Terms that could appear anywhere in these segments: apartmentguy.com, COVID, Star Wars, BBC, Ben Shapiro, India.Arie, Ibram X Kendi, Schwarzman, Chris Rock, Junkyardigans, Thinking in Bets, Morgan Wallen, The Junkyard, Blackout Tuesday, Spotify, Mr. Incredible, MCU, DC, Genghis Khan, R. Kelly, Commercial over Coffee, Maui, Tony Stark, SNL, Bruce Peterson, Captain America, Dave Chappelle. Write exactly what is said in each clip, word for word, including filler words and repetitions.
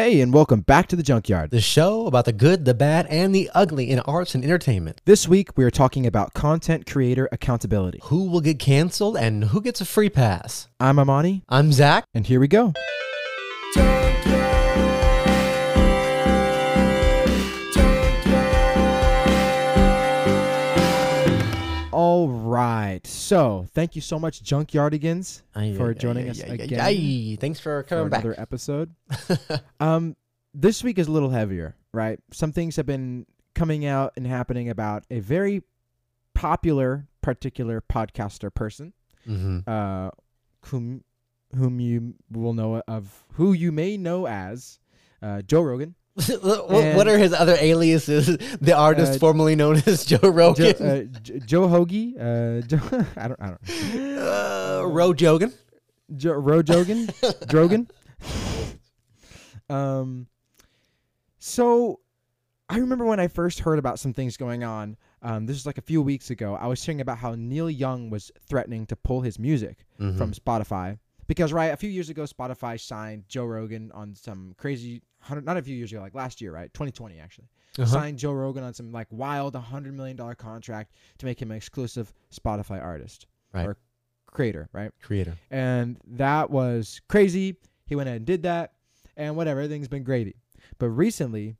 Hey, and welcome back to The Junkyard, the show about the good, the bad, and the ugly in arts and entertainment. This week, we are talking about content creator accountability. Who will get canceled and who gets a free pass? I'm Amani. I'm Zach. And here we go. All right. So, thank you so much, Junkyardigans, aye, for aye, joining aye, us aye, again. Aye. Thanks for coming for back. Another episode. um, this week is a little heavier, right? Some things have been coming out and happening about a very popular, particular podcaster person, mm-hmm. uh, whom whom you will know of, who you may know as uh, Joe Rogan. what, what are his other aliases? The artist uh, formerly known as Joe Rogan, Joe, uh, Joe Hoagie, uh, Joe, I don't, I don't. Know. Uh, Ro Jogan, jo, Ro Jogan, Drogan. Um. So, I remember when I first heard about some things going on. Um, this is like a few weeks ago. I was hearing about how Neil Young was threatening to pull his music mm-hmm. from Spotify because, right, a few years ago, Spotify signed Joe Rogan on some crazy. Not a few years ago, like last year, right? twenty twenty, actually. Uh-huh. Signed Joe Rogan on some like wild one hundred million dollars contract to make him an exclusive Spotify artist. Right. Or creator, right? Creator. And that was crazy. He went ahead and did that. And whatever, everything's been gravy. But recently,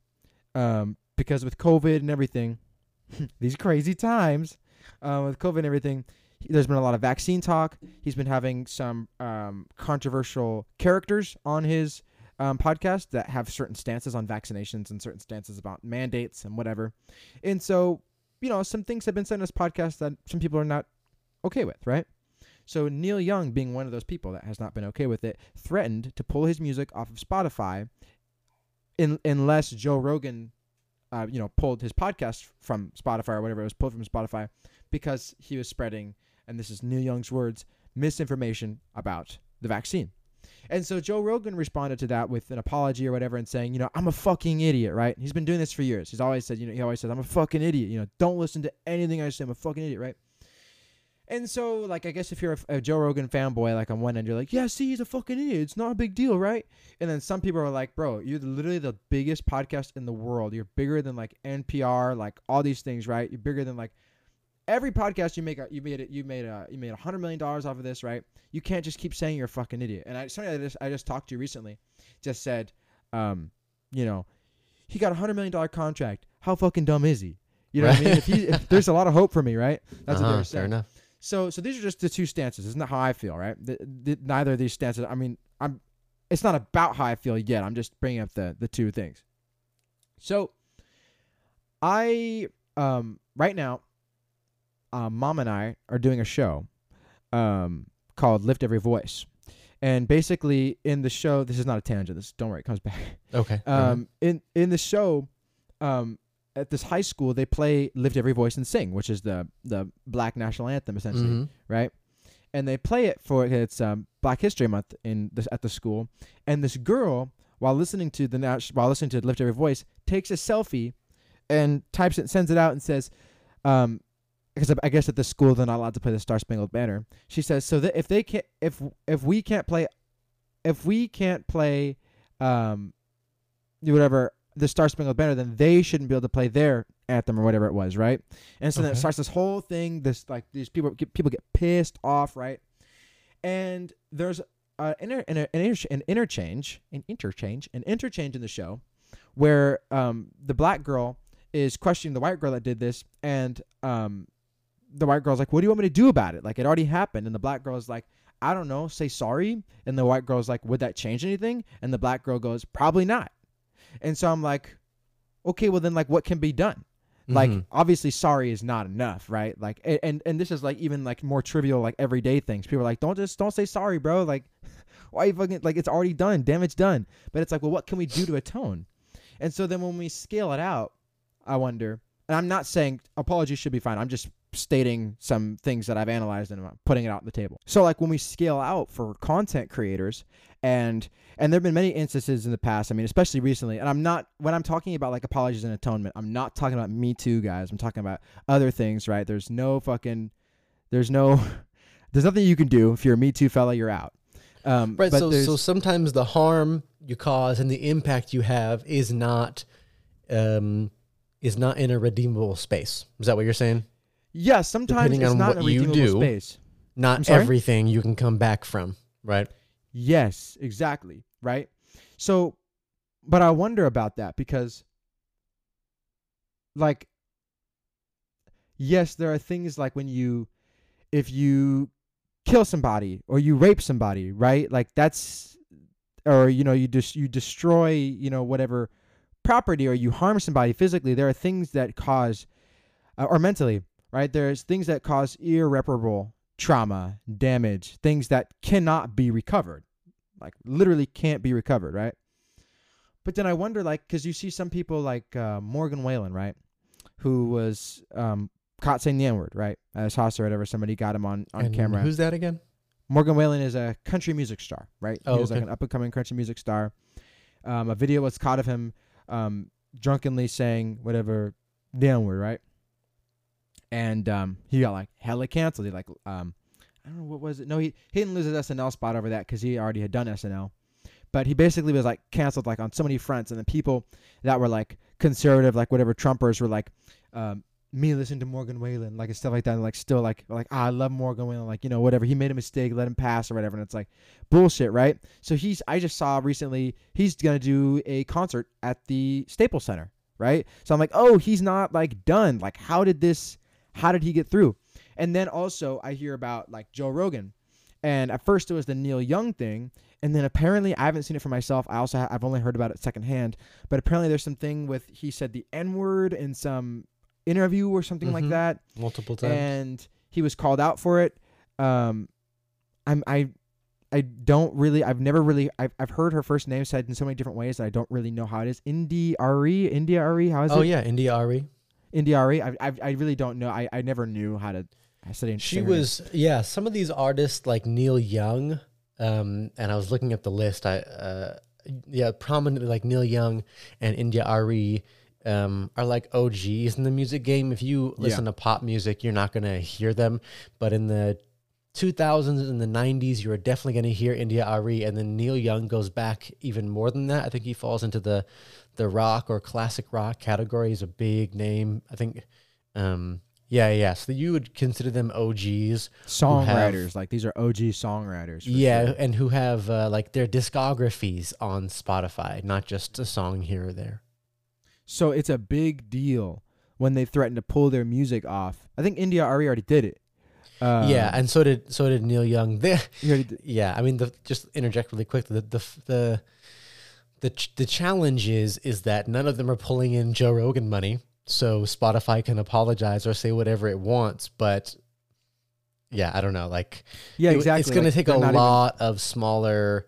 um, because with COVID and everything, these crazy times, uh, with COVID and everything, there's been a lot of vaccine talk. He's been having some um, controversial characters on his Um, podcasts that have certain stances on vaccinations and certain stances about mandates and whatever. And so, you know, some things have been said in this podcast that some people are not okay with, right? So Neil Young, being one of those people that has not been okay with it, threatened to pull his music off of Spotify in, unless Joe Rogan, uh, you know, pulled his podcast from Spotify or whatever it was pulled from Spotify because he was spreading, and this is Neil Young's words, misinformation about the vaccine. And so Joe Rogan responded to that with an apology or whatever and saying, you know, I'm a fucking idiot, right? He's been doing this for years. He's always said, you know, he always says, I'm a fucking idiot. You know, don't listen to anything I say. I'm a fucking idiot, right? And so, like, I guess if you're a, a Joe Rogan fanboy, like on one end, you're like, yeah, see, he's a fucking idiot. It's not a big deal, right? And then some people are like, bro, you're literally the biggest podcast in the world. You're bigger than like N P R, like all these things, right? You're bigger than like every podcast you make. You made it. You made a. You made a hundred million dollars off of this, right? You can't just keep saying you're a fucking idiot. And I, somebody I just I just talked to recently, just said, um, you know, he got a hundred million dollar contract. How fucking dumb is he? You know right. what I mean? If he, if there's a lot of hope for me, right? That's uh-huh, what they were saying. Fair enough. So, so these are just the two stances. Isn't that how I feel, right? The, the, neither of these stances. I mean, I'm. It's not about how I feel yet. I'm just bringing up the the two things. So, I um right now. Uh, Mom and I are doing a show um, called Lift Every Voice. And basically in the show, this is not a tangent. This, don't worry, it comes back. Okay. Um, mm-hmm. in, in the show, um, at this high school, they play Lift Every Voice and Sing, which is the, the black national anthem, essentially, mm-hmm. right? And they play it for it's um, Black History Month in this, at the school. And this girl, while listening to the nat- while listening to Lift Every Voice, takes a selfie and types it, sends it out and says... Um, because I guess at the school they're not allowed to play the Star Spangled Banner. She says, so that if they can't, if if we can't play, if we can't play, um, whatever the Star Spangled Banner, then they shouldn't be able to play their anthem or whatever it was, right? And so okay. then it starts this whole thing. This like these people get, people get pissed off, right? And there's uh, an an an interchange, an interchange, an interchange in the show, where um the black girl is questioning the white girl that did this, and um. the white girl's like, what do you want me to do about it? Like, it already happened. And the black girl's like, I don't know, say sorry. And the white girl's like, would that change anything? And the black girl goes, probably not. And so I'm like, okay, well then, like, what can be done? Mm-hmm. Like, obviously sorry is not enough, right? Like, and, and this is like even like more trivial, like everyday things. People are like, don't just, don't say sorry, bro. Like, why are you fucking, like, it's already done. Damage done. But it's like, well, what can we do to atone? And so then when we scale it out, I wonder, and I'm not saying apologies should be fine. I'm just stating some things that I've analyzed and I'm putting it out on the table. So like when we scale out for content creators, and and there have been many instances in the past, I mean, especially recently, and I'm not, when I'm talking about like apologies and atonement, I'm not talking about Me Too, guys. I'm talking about other things, right? There's no fucking, there's no, there's nothing you can do. If you're a Me Too fella, you're out. Um, right. But so, so sometimes the harm you cause and the impact you have is not, um, is not in a redeemable space. Is that what you're saying? Yeah. Sometimes Depending it's not a redeemable do, space. Not everything you can come back from. Right. Yes, exactly. Right. So, but I wonder about that because, like, yes, there are things like when you, if you kill somebody or you rape somebody, right? Like that's, or, you know, you just, you destroy, you know, whatever property, or you harm somebody physically. There are things that cause, uh, or mentally, right? There's things that cause irreparable trauma, damage, things that cannot be recovered, like literally can't be recovered, right? But then I wonder, like, because you see some people like uh, Morgan Wallen, right, who was um, caught saying the N-word, right, at his house or whatever. Somebody got him on, on and camera. Who's that again? Morgan Wallen is a country music star, right? Oh, he was okay. like an up-and-coming country music star. Um, a video was caught of him um, drunkenly saying whatever, the N-word, right? And um, he got, like, hella canceled. He, like, um, I don't know, what was it? No, he, he didn't lose his S N L spot over that because he already had done S N L. But he basically was, like, canceled, like, on so many fronts. And the people that were, like, conservative, like, whatever, Trumpers were, like, um, me listening to Morgan Wallen, like, and stuff like that. And, like, still, like, like ah, I love Morgan Wallen. Like, you know, whatever. He made a mistake. Let him pass or whatever. And it's, like, bullshit, right? So he's – I just saw recently he's going to do a concert at the Staples Center, right? So I'm, like, oh, he's not, like, done. Like, how did this – how did he get through? And then also I hear about, like, Joe Rogan. And at first it was the Neil Young thing. And then apparently, I haven't seen it for myself. I also ha- I've only heard about it secondhand. But apparently, there's some thing with he said the N-word in some interview or something mm-hmm. like that, multiple times, and he was called out for it. Um, I'm I, I don't really. I've never really. I've I've heard her first name said in so many different ways that I don't really know how it is. India.Arie, India.Arie, how is oh, it? Oh yeah, India.Arie, India.Arie. I I I really don't know. I, I never knew how to. I said she was yeah. Some of these artists like Neil Young. Um, and I was looking at the list. I, uh, yeah, prominently like Neil Young and India.Arie um, are like O Gs in the music game. If you listen yeah. to pop music, you're not gonna hear them. But in the two thousands and the nineties, you are definitely gonna hear India.Arie. And then Neil Young goes back even more than that. I think he falls into the the rock or classic rock category. He's a big name. I think. Um, Yeah, yeah. So you would consider them O Gs. Songwriters. Have, like, these are O G songwriters. Yeah, sure. And who have, uh, like, their discographies on Spotify, not just a song here or there. So it's a big deal when they threaten to pull their music off. I think India.Arie already did it. Um, yeah, and so did so did Neil Young. They, did. Yeah, I mean, the, just interject really quick. The... the, the The ch- the challenge is, is that none of them are pulling in Joe Rogan money, so Spotify can apologize or say whatever it wants. But yeah, I don't know. Like, yeah, it, exactly. It's going like, to take a lot even... of smaller,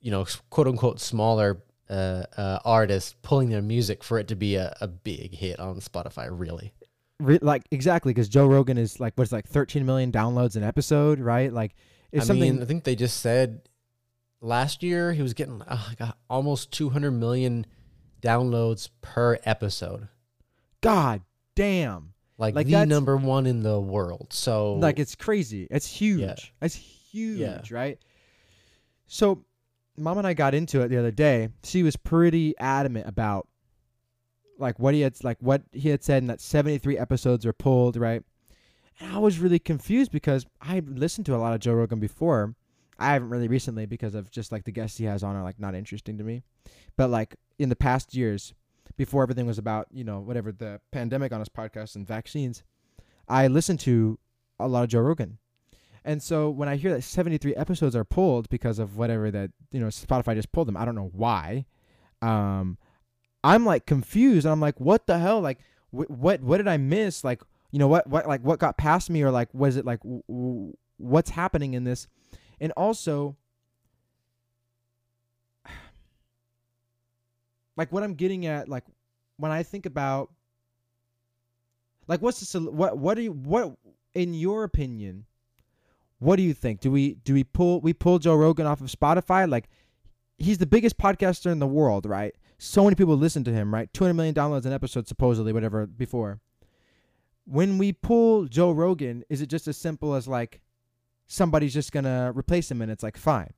you know, quote unquote, smaller uh, uh, artists pulling their music for it to be a, a big hit on Spotify, really. Re- like, exactly, because Joe Rogan is like, what's like thirteen million downloads an episode, right? Like, it's I something. Mean, I think they just said. Last year, he was getting oh, God, almost two hundred million downloads per episode. God damn. Like, like the number one in the world. So like, it's crazy. It's huge. Yeah. It's huge, yeah. Right? So Mom and I got into it the other day. She was pretty adamant about like what he had, like what he had said, and that seventy-three episodes were pulled, right? And I was really confused because I listened to a lot of Joe Rogan before. I haven't really recently because of just like the guests he has on are like not interesting to me. But like in the past years, before everything was about, you know, whatever the pandemic on his podcast and vaccines, I listened to a lot of Joe Rogan. And so when I hear that seventy-three episodes are pulled because of whatever that, you know, Spotify just pulled them, I don't know why. Um, I'm like confused. And I'm like, what the hell? Like, wh- what, what did I miss? Like, you know, what, what, like what got past me, or like, was it like, w- w- what's happening in this? And also, like what I'm getting at, like when I think about, like what's the what what do you what in your opinion, what do you think? Do we do we pull we pull Joe Rogan off of Spotify? Like he's the biggest podcaster in the world, right? So many people listen to him, right? two hundred million downloads an episode, supposedly, whatever before. When we pull Joe Rogan, is it just as simple as like? Somebody's just going to replace him and it's like, fine.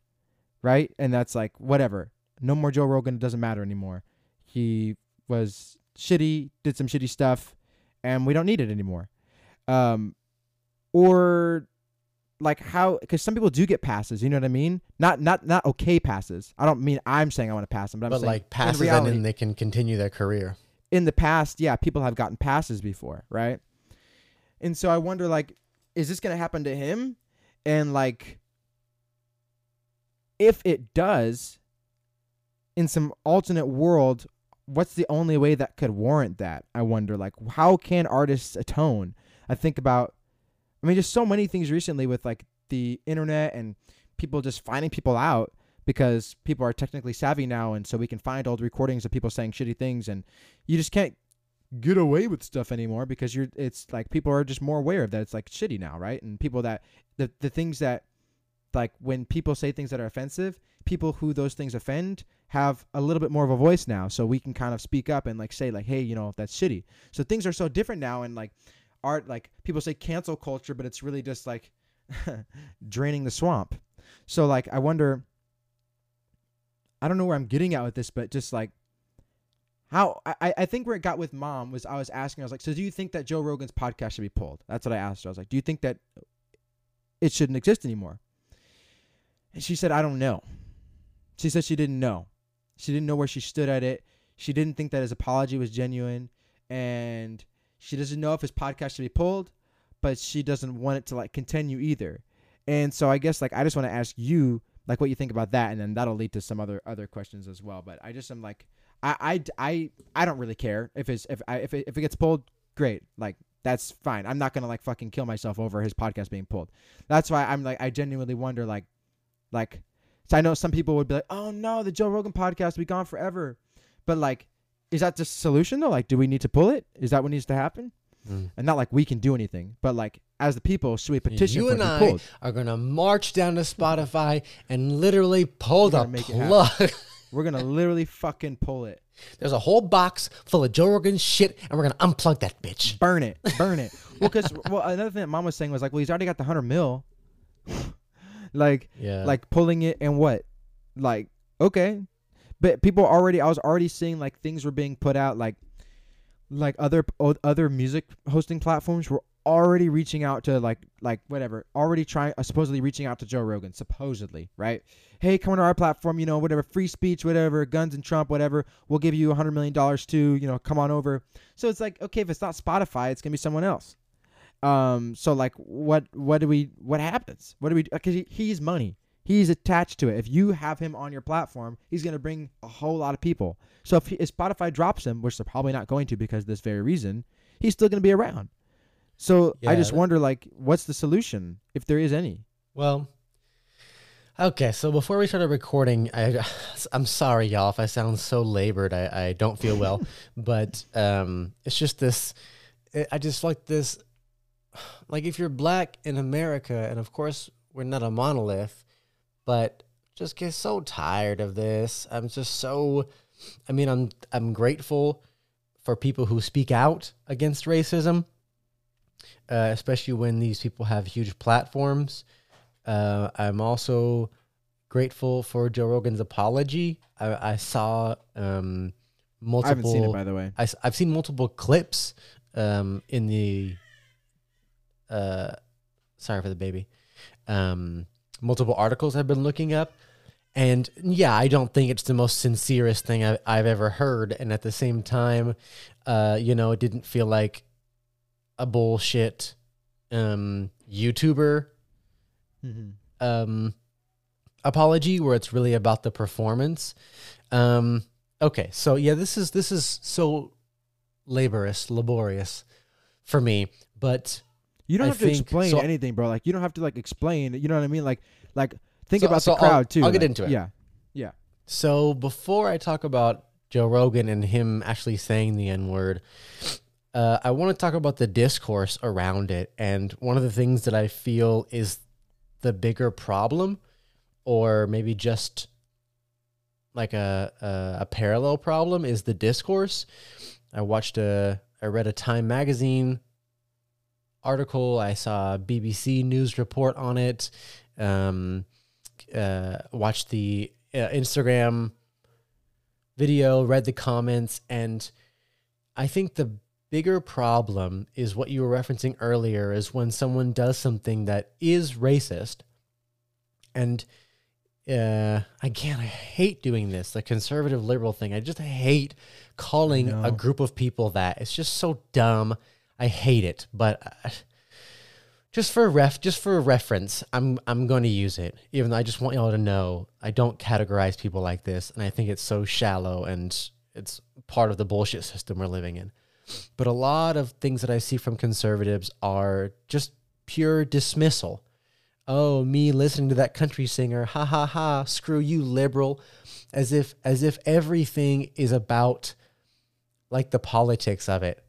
right? And that's like, whatever. No more Joe Rogan. It doesn't matter anymore. He was shitty, did some shitty stuff, and we don't need it anymore. Um, or like how, because some people do get passes, you know what I mean? Not not not okay passes. I don't mean I'm saying I want to pass them, but I'm but saying like passes in reality, and then they can continue their career. In the past, yeah, people have gotten passes before, right? And so I wonder, like, is this going to happen to him? And like, if it does, in some alternate world, what's the only way that could warrant that? I wonder, like, how can artists atone? I think about, I mean, just so many things recently with like the internet and people just finding people out because people are technically savvy now. And so we can find old recordings of people saying shitty things, and you just can't get away with stuff anymore because you're, it's like, people are just more aware of that. It's like shitty now. Right. And people that the, the things that like when people say things that are offensive, people who those things offend have a little bit more of a voice now. So we can kind of speak up and like say like, hey, you know, that's shitty. So things are so different now. And like art, like people say cancel culture, but it's really just like draining the swamp. So like, I wonder, I don't know where I'm getting at with this, but just like how I, I think where it got with mom was I was asking, I was like, so do you think that Joe Rogan's podcast should be pulled? That's what I asked her. I was like, do you think that it shouldn't exist anymore? And she said, I don't know. She said she didn't know. She didn't know where she stood at it. She didn't think that his apology was genuine. And she doesn't know if his podcast should be pulled, but she doesn't want it to like continue either. And so I guess like I just want to ask you like what you think about that. And then that'll lead to some other other questions as well. But I just am like, I, I, I, I don't really care if it's, if I, if it, if it gets pulled, great. Like, that's fine. I'm not going to like fucking kill myself over his podcast being pulled. That's why I'm like, I genuinely wonder like, like, so I know some people would be like, oh no, the Joe Rogan podcast will be gone forever. But like, is that the solution though? Like, do we need to pull it? Is that what needs to happen? Mm. And not like we can do anything, but like as the people, should we petition? You and I pulled? Are going to march down to Spotify and literally pull the plug. We're going to literally fucking pull it. There's a whole box full of Joe Rogan shit, and we're going to unplug that bitch. Burn it. Burn it. Well, because well, another thing that mom was saying was like, well, he's already got the one hundred mil. Like, yeah. Like pulling it and what? Like, okay. But people already, I was already seeing like things were being put out. Like, like other, other music hosting platforms were already reaching out to like, like whatever, already trying, uh, supposedly reaching out to Joe Rogan, supposedly, right? Hey, come on to our platform, you know, whatever, free speech, whatever, guns and Trump, whatever. We'll give you one hundred million dollars to, you know, come on over. So it's like, okay, if it's not Spotify, it's going to be someone else. Um, so like, what, what do we, what happens? What do we do? Cause he, he's money. He's attached to it. If you have him on your platform, he's going to bring a whole lot of people. So if, he, if Spotify drops him, which they're probably not going to because of this very reason, he's still going to be around. So yeah, I just that, wonder like, what's the solution if there is any? Well, okay. So before we started recording, I, I'm sorry y'all, if I sound so labored, I, I don't feel well, but, um, it's just this, I just like this. Like if you're black in America, and of course we're not a monolith, but just get so tired of this. I'm just so, I mean, I'm, I'm grateful for people who speak out against racism, uh, especially when these people have huge platforms. Uh, I'm also grateful for Joe Rogan's apology. I, I saw, um, multiple, I haven't seen it, by the way. I, I've seen multiple clips, um, in the, Uh, sorry for the baby. Um, multiple articles I've been looking up, and yeah, I don't think it's the most sincerest thing I've, I've ever heard. And at the same time, uh, you know, it didn't feel like a bullshit um, YouTuber mm-hmm. um, apology where it's really about the performance. Um, okay, so yeah, this is this is so laborious, laborious for me, but. You don't I have to think, explain so, anything, bro. Like you don't have to like explain. You know what I mean? Like, like think so, about so the crowd I'll, too. I'll like, get into it. Yeah, yeah. So before I talk about Joe Rogan and him actually saying the N-word, uh, I want to talk about the discourse around it. And one of the things that I feel is the bigger problem, or maybe just like a a, a parallel problem, is the discourse. I watched a, I read a Time magazine article. I saw a B B C news report on it. Um, uh, watched the uh, Instagram video, read the comments, and I think the bigger problem is what you were referencing earlier, is when someone does something that is racist. And uh, again, I hate doing this, the conservative liberal thing. I just hate calling no. a group of people that. It's just so dumb. I hate it. But uh, just for a ref, just for a reference, I'm I'm going to use it. Even though I just want y'all to know, I don't categorize people like this, and I think it's so shallow, and it's part of the bullshit system we're living in. But a lot of things that I see from conservatives are just pure dismissal. Oh, me listening to that country singer, ha ha ha, screw you, liberal. As if, as if everything is about like the politics of it.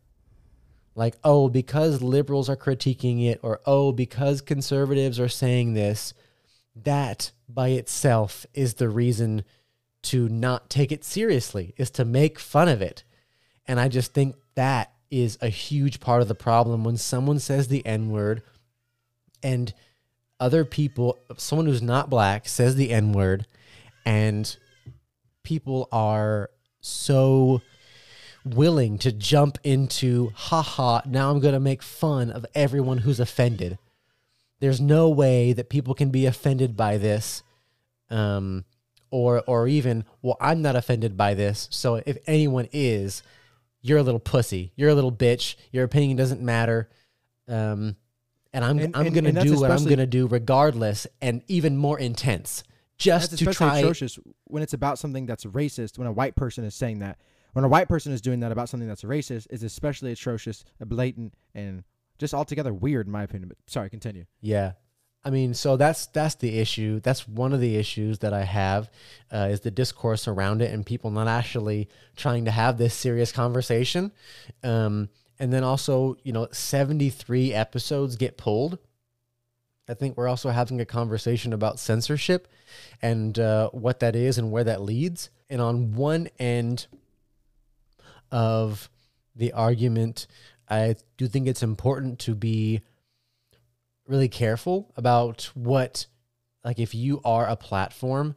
Like, oh, because liberals are critiquing it, or oh, because conservatives are saying this, that by itself is the reason to not take it seriously, is to make fun of it. And I just think that is a huge part of the problem when someone says the N-word and other people, someone who's not black says the N-word, and people are so willing to jump into, haha, now I'm going to make fun of everyone who's offended. There's no way that people can be offended by this, um, or, or even, well, I'm not offended by this, so if anyone is, you're a little pussy. You're a little bitch. Your opinion doesn't matter. Um, and I'm and, I'm going to do what I'm going to do regardless, and even more intense, just to try. Atrocious when it's about something that's racist, when a white person is saying that. When a white person is doing that about something that's racist is especially atrocious, blatant, and just altogether weird in my opinion. But sorry, continue. Yeah. I mean, so that's that's the issue. That's one of the issues that I have, uh, is the discourse around it and people not actually trying to have this serious conversation. Um, and then also, you know, seventy-three episodes get pulled. I think we're also having a conversation about censorship and uh, what that is and where that leads. And on one end of the argument, I do think it's important to be really careful about what, like if you are a platform,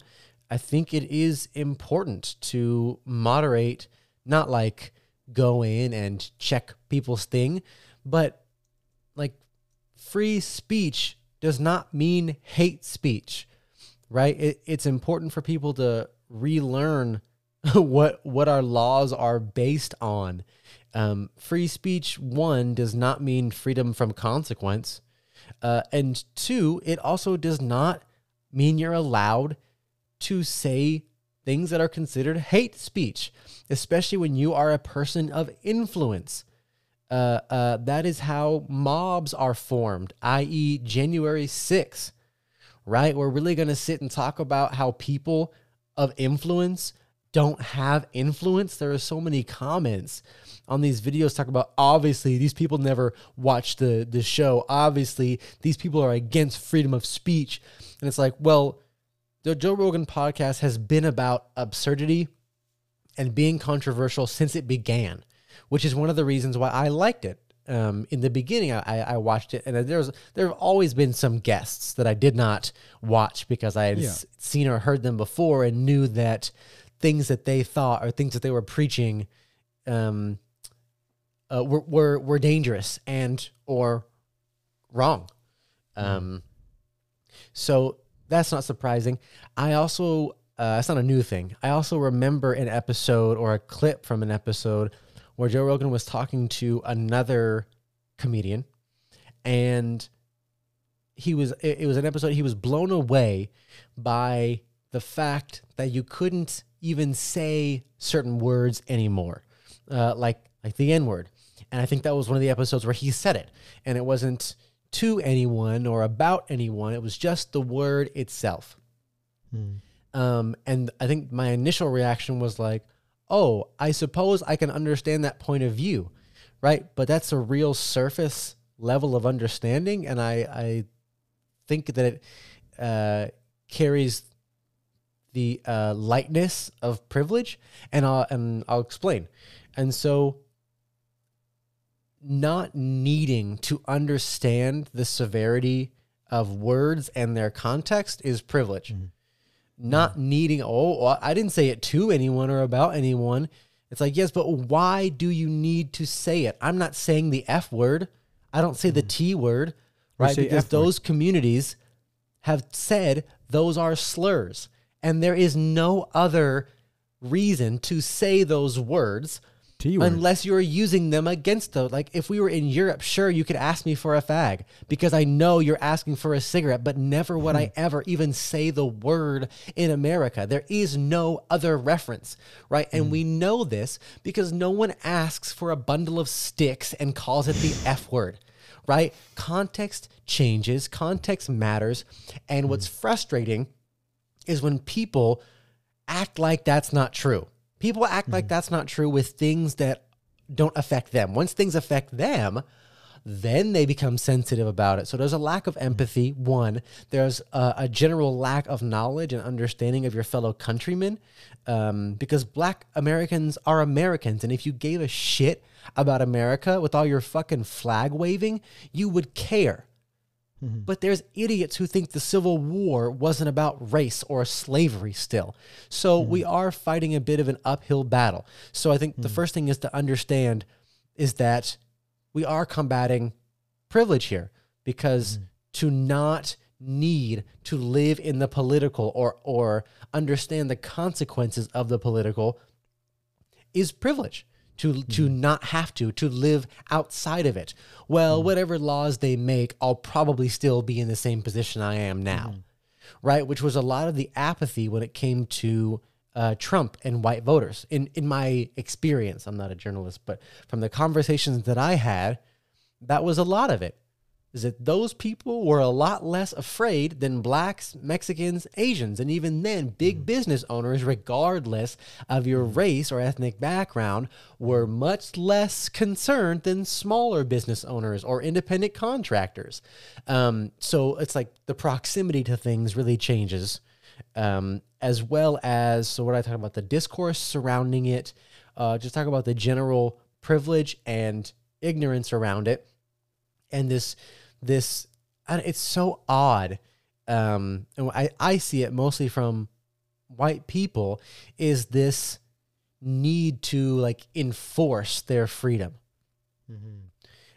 I think it is important to moderate, not like go in and check people's thing, but like free speech does not mean hate speech, right? It, it's important for people to relearn what, what our laws are based on. Um, free speech, one, does not mean freedom from consequence. Uh, and two, it also does not mean you're allowed to say things that are considered hate speech, especially when you are a person of influence. Uh, uh, that is how mobs are formed, that is. January sixth, right? We're really going to sit and talk about how people of influence don't have influence. There are so many comments on these videos talk about, obviously, these people never watched the, the show. Obviously, these people are against freedom of speech. And it's like, well, the Joe Rogan podcast has been about absurdity and being controversial since it began, which is one of the reasons why I liked it. Um, in the beginning, I, I watched it, and there's there have always been some guests that I did not watch because I had yeah. seen or heard them before and knew that things that they thought or things that they were preaching um, Uh, were, were, were dangerous and or wrong. Um, so that's not surprising. I also, uh, that's not a new thing. I also remember an episode or a clip from an episode where Joe Rogan was talking to another comedian, and he was, it, it was an episode, he was blown away by the fact that you couldn't even say certain words anymore. Uh, like, like the N-word. And I think that was one of the episodes where he said it. And it wasn't to anyone or about anyone. It was just the word itself. Hmm. Um, and I think my initial reaction was like, oh, I suppose I can understand that point of view, right? But that's a real surface level of understanding. And I, I think that it uh, carries the uh, lightness of privilege. And I'll, and I'll explain. And so, not needing to understand the severity of words and their context is privilege. Mm-hmm. Not mm-hmm. needing, oh, I didn't say it to anyone or about anyone. It's like, yes, but why do you need to say it? I'm not saying the F word. I don't say mm-hmm. the T word, right? Because F those word. communities have said those are slurs. And there is no other reason to say those words unless you're using them against those. Like if we were in Europe, sure, you could ask me for a fag because I know you're asking for a cigarette, but never would hmm. I ever even say the word in America. There is no other reference, right? And hmm. we know this because no one asks for a bundle of sticks and calls it the F word, right? Context changes, context matters. And hmm. what's frustrating is when people act like that's not true. People act mm-hmm. like that's not true with things that don't affect them. Once things affect them, then they become sensitive about it. So there's a lack of empathy, one. There's a, a general lack of knowledge and understanding of your fellow countrymen um, because Black Americans are Americans. And if you gave a shit about America with all your fucking flag waving, you would care. Mm-hmm. But there's idiots who think the Civil War wasn't about race or slavery still. So mm-hmm. we are fighting a bit of an uphill battle. So I think mm-hmm. the first thing is to understand is that we are combating privilege here because mm-hmm. to not need to live in the political or, or understand the consequences of the political is privilege. To, to not have to, to live outside of it. Well, mm. whatever laws they make, I'll probably still be in the same position I am now, mm. right? Which was a lot of the apathy when it came to uh, Trump and white voters. In, in my experience, I'm not a journalist, but from the conversations that I had, that was a lot of it, is that those people were a lot less afraid than blacks, Mexicans, Asians, and even then, big mm. business owners, regardless of your race or ethnic background, were much less concerned than smaller business owners or independent contractors. Um, so it's like the proximity to things really changes, um, as well as, so what I talk about, the discourse surrounding it, uh, just talk about the general privilege and ignorance around it. And this, this, it's so odd. Um, and I, I see it mostly from white people is this need to like enforce their freedom. Mm-hmm.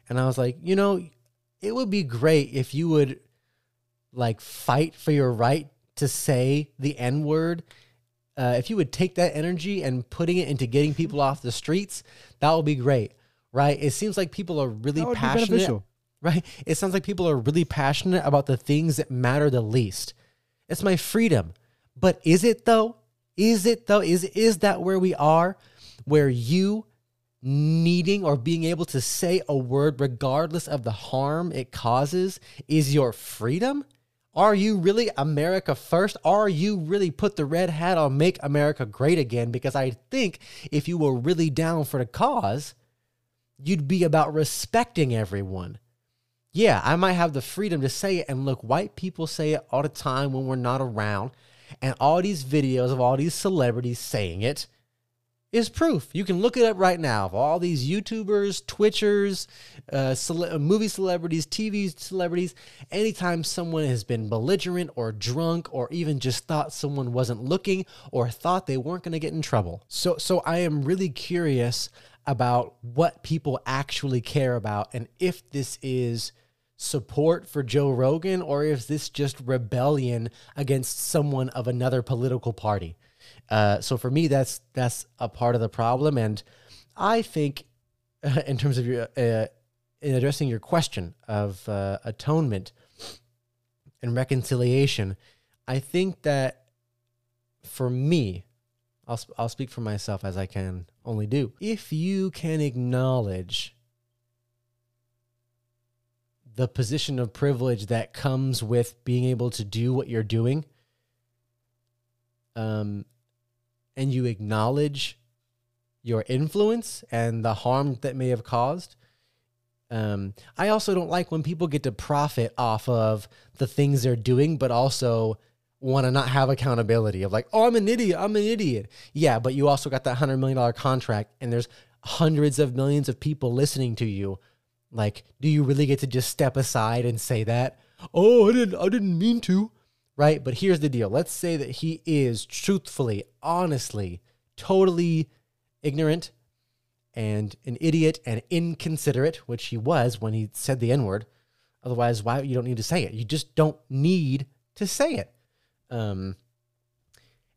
And I was like, you know, it would be great if you would like fight for your right to say the N word. Uh, if you would take that energy and putting it into getting people off the streets, that would be great. Right. It seems like people are really passionate. Right? It sounds like people are really passionate about the things that matter the least. It's my freedom. But is it though? Is it though? Is, is that where we are? Where you needing or being able to say a word regardless of the harm it causes is your freedom? Are you really America first? Are you really put the red hat on Make America Great Again? Because I think if you were really down for the cause, you'd be about respecting everyone. Yeah, I might have the freedom to say it. And look, white people say it all the time when we're not around. And all these videos of all these celebrities saying it is proof. You can look it up right now. Of all these YouTubers, Twitchers, uh, cele- movie celebrities, T V celebrities, anytime someone has been belligerent or drunk or even just thought someone wasn't looking or thought they weren't going to get in trouble. So, so I am really curious about what people actually care about and if this is support for Joe Rogan or is this just rebellion against someone of another political party. Uh, so for me, that's that's a part of the problem. And I think uh, in terms of your, uh, in addressing your question of uh, atonement and reconciliation, I think that for me, I'll, I'll speak for myself as I can only do. If you can acknowledge the position of privilege that comes with being able to do what you're doing, um, and you acknowledge your influence and the harm that may have caused. Um, I also don't like when people get to profit off of the things they're doing, but also want to not have accountability of like, oh, I'm an idiot. I'm an idiot. Yeah, but you also got that one hundred million dollars contract and there's hundreds of millions of people listening to you. Like, do you really get to just step aside and say that? oh, I didn't, I didn't mean to, right? But here's the deal. Let's say that he is truthfully, honestly, totally ignorant and an idiot and inconsiderate, which he was when he said the N-word. Otherwise, why you don't need to say it. You just don't need to say it. Um,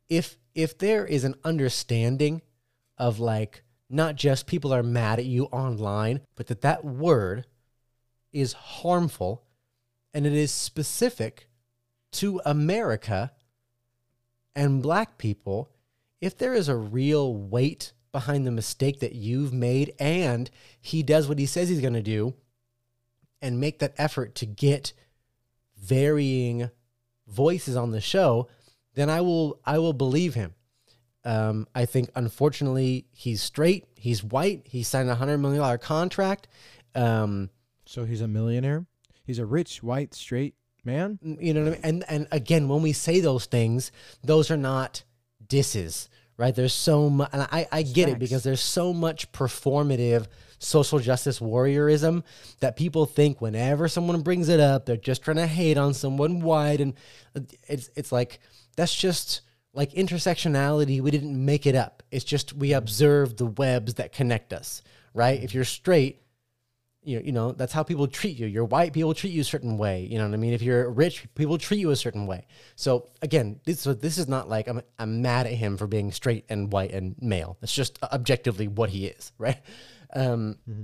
if if there is an understanding of, like, not just people are mad at you online, but that that word is harmful and it is specific to America and black people, if there is a real weight behind the mistake that you've made and he does what he says he's going to do and make that effort to get varying voices on the show, then I will I will believe him. Um, I think, unfortunately, he's straight, he's white, he signed a one hundred million dollars contract. Um, so he's a millionaire? He's a rich, white, straight man? You know what I mean? And, and again, when we say those things, those are not disses, right? There's so much, and I, I get it, because there's so much performative social justice warriorism that people think whenever someone brings it up, they're just trying to hate on someone white, and it's it's like, that's just... Like intersectionality, we didn't make it up. It's just we observe the webs that connect us, right? If you're straight, you know, you know that's how people treat you. You're white, people treat you a certain way. You know what I mean? If you're rich, people treat you a certain way. So again, this, so this is not like I'm, I'm mad at him for being straight and white and male. It's just objectively what he is, right? Um, mm-hmm.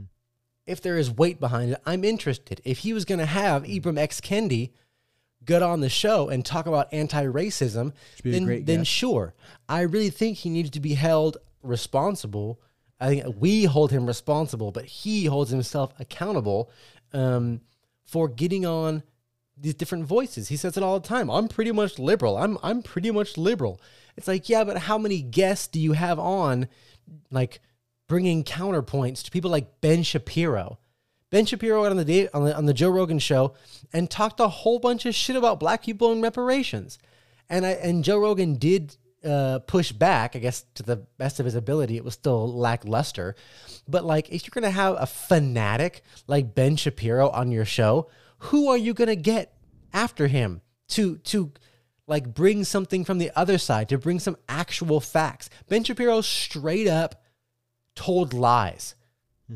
If there is weight behind it, I'm interested. If he was going to have Ibram X Kendi good on the show and talk about anti-racism, then, then sure. I really think he needs to be held responsible. I think we hold him responsible, but he holds himself accountable um, for getting on these different voices. He says it all the time. I'm pretty much liberal. I'm I'm pretty much liberal. It's like, yeah, but how many guests do you have on, like, bringing counterpoints to people like Ben Shapiro? Ben Shapiro got on the, on the on the Joe Rogan show and talked a whole bunch of shit about black people and reparations, and I and Joe Rogan did uh, push back, I guess, to the best of his ability. It was still lackluster, but like, if you're gonna have a fanatic like Ben Shapiro on your show, who are you gonna get after him to to like bring something from the other side, to bring some actual facts? Ben Shapiro straight up told lies.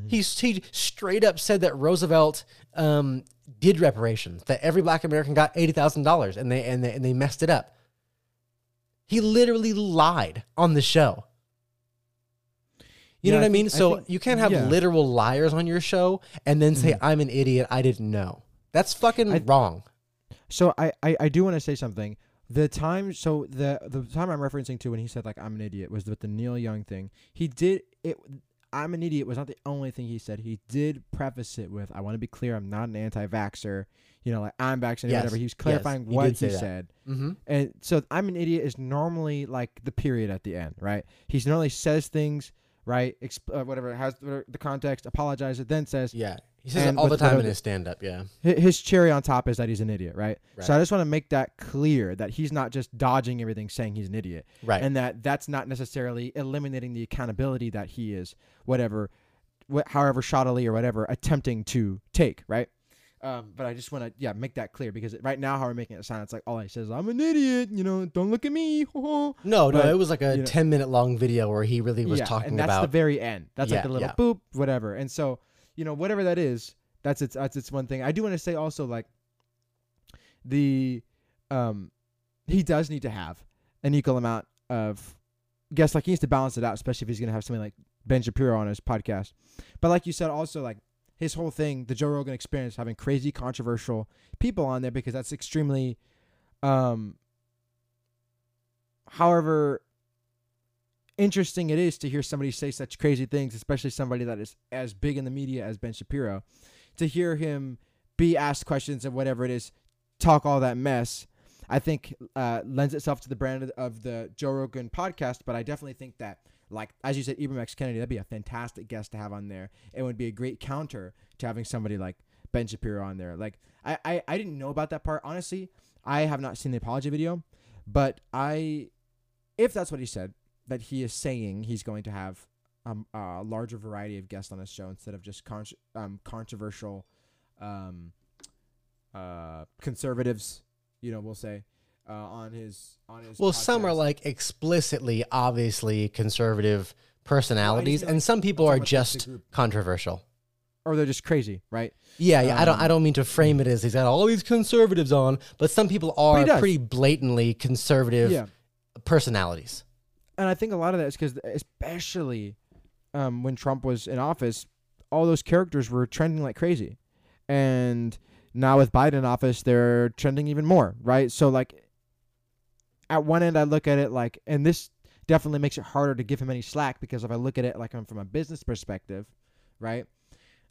He, he straight up said that Roosevelt um, did reparations, that every black American got eighty thousand dollars and they, and they and they messed it up. He literally lied on the show. You yeah, know what I, I mean? Think, so I think, you can't have yeah. literal liars on your show and then say, mm-hmm. I'm an idiot, I didn't know. That's fucking I, wrong. So I, I, I do want to say something. The time, so the, the time I'm referencing to when he said, like, I'm an idiot was with the Neil Young thing. He did it. I'm an idiot was not the only thing he said. He did preface it with, I want to be clear, I'm not an anti-vaxxer. You know, like, I'm vaccinated, yes, whatever. He was clarifying yes, he what he that. said. Mm-hmm. And so I'm an idiot is normally like the period at the end, right? He normally says things, right? Exp- uh, whatever, has the, the context, apologizes, then says. Yeah, he says it all the time in his stand-up, yeah. His cherry on top is that he's an idiot, right? right? So I just want to make that clear, that he's not just dodging everything saying he's an idiot. Right. And that that's not necessarily eliminating the accountability that he is. Whatever, wh- however shoddily or whatever, attempting to take, right? Um, but I just want to, yeah, make that clear, because right now how we're making it sound, it's like all I says, I'm an idiot, you know, don't look at me. no, but, no, it was like a ten-minute long video where he really was yeah, talking and that's about. That's the very end. That's yeah, like the little yeah. boop, whatever. And so, you know, whatever that is, that's its that's its one thing. I do want to say also, like, the, um, he does need to have an equal amount of guests. Like, he needs to balance it out, especially if he's gonna have something like Ben Shapiro on his podcast. But like you said, also, like, his whole thing, the Joe Rogan Experience, having crazy controversial people on there, because that's extremely, um, however interesting it is to hear somebody say such crazy things, especially somebody that is as big in the media as Ben Shapiro, to hear him be asked questions of whatever it is, talk all that mess, I think uh, lends itself to the brand of the Joe Rogan podcast. But I definitely think that, like, as you said, Ibram X Kendi, that'd be a fantastic guest to have on there. It would be a great counter to having somebody like Ben Shapiro on there. Like, I, I, I didn't know about that part. Honestly, I have not seen the apology video, but I, if that's what he said, that he is saying he's going to have um, a larger variety of guests on his show instead of just con- um, controversial um, uh, conservatives, you know, we'll say, uh, on his on his. Well, podcast. Some are like explicitly, obviously conservative personalities, well, and some people are just controversial, or they're just crazy, right? Yeah, yeah. Um, I don't, I don't mean to frame it as he's got all these conservatives on, but some people are pretty blatantly conservative yeah. personalities. And I think a lot of that is because, especially um, when Trump was in office, all those characters were trending like crazy, and now with Biden in office, they're trending even more, right? So, like, at one end, I look at it like, and this definitely makes it harder to give him any slack, because if I look at it like I'm from a business perspective, right?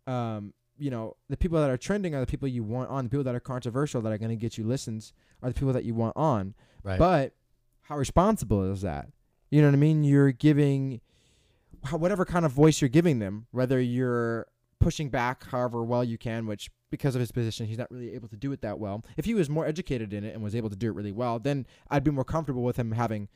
Um, you know, the people that are trending are the people you want on. The people that are controversial that are going to get you listens are the people that you want on. Right. But how responsible is that? You know what I mean? You're giving whatever kind of voice you're giving them, whether you're pushing back however well you can, which because of his position, he's not really able to do it that well. If he was more educated in it and was able to do it really well, then I'd be more comfortable with him having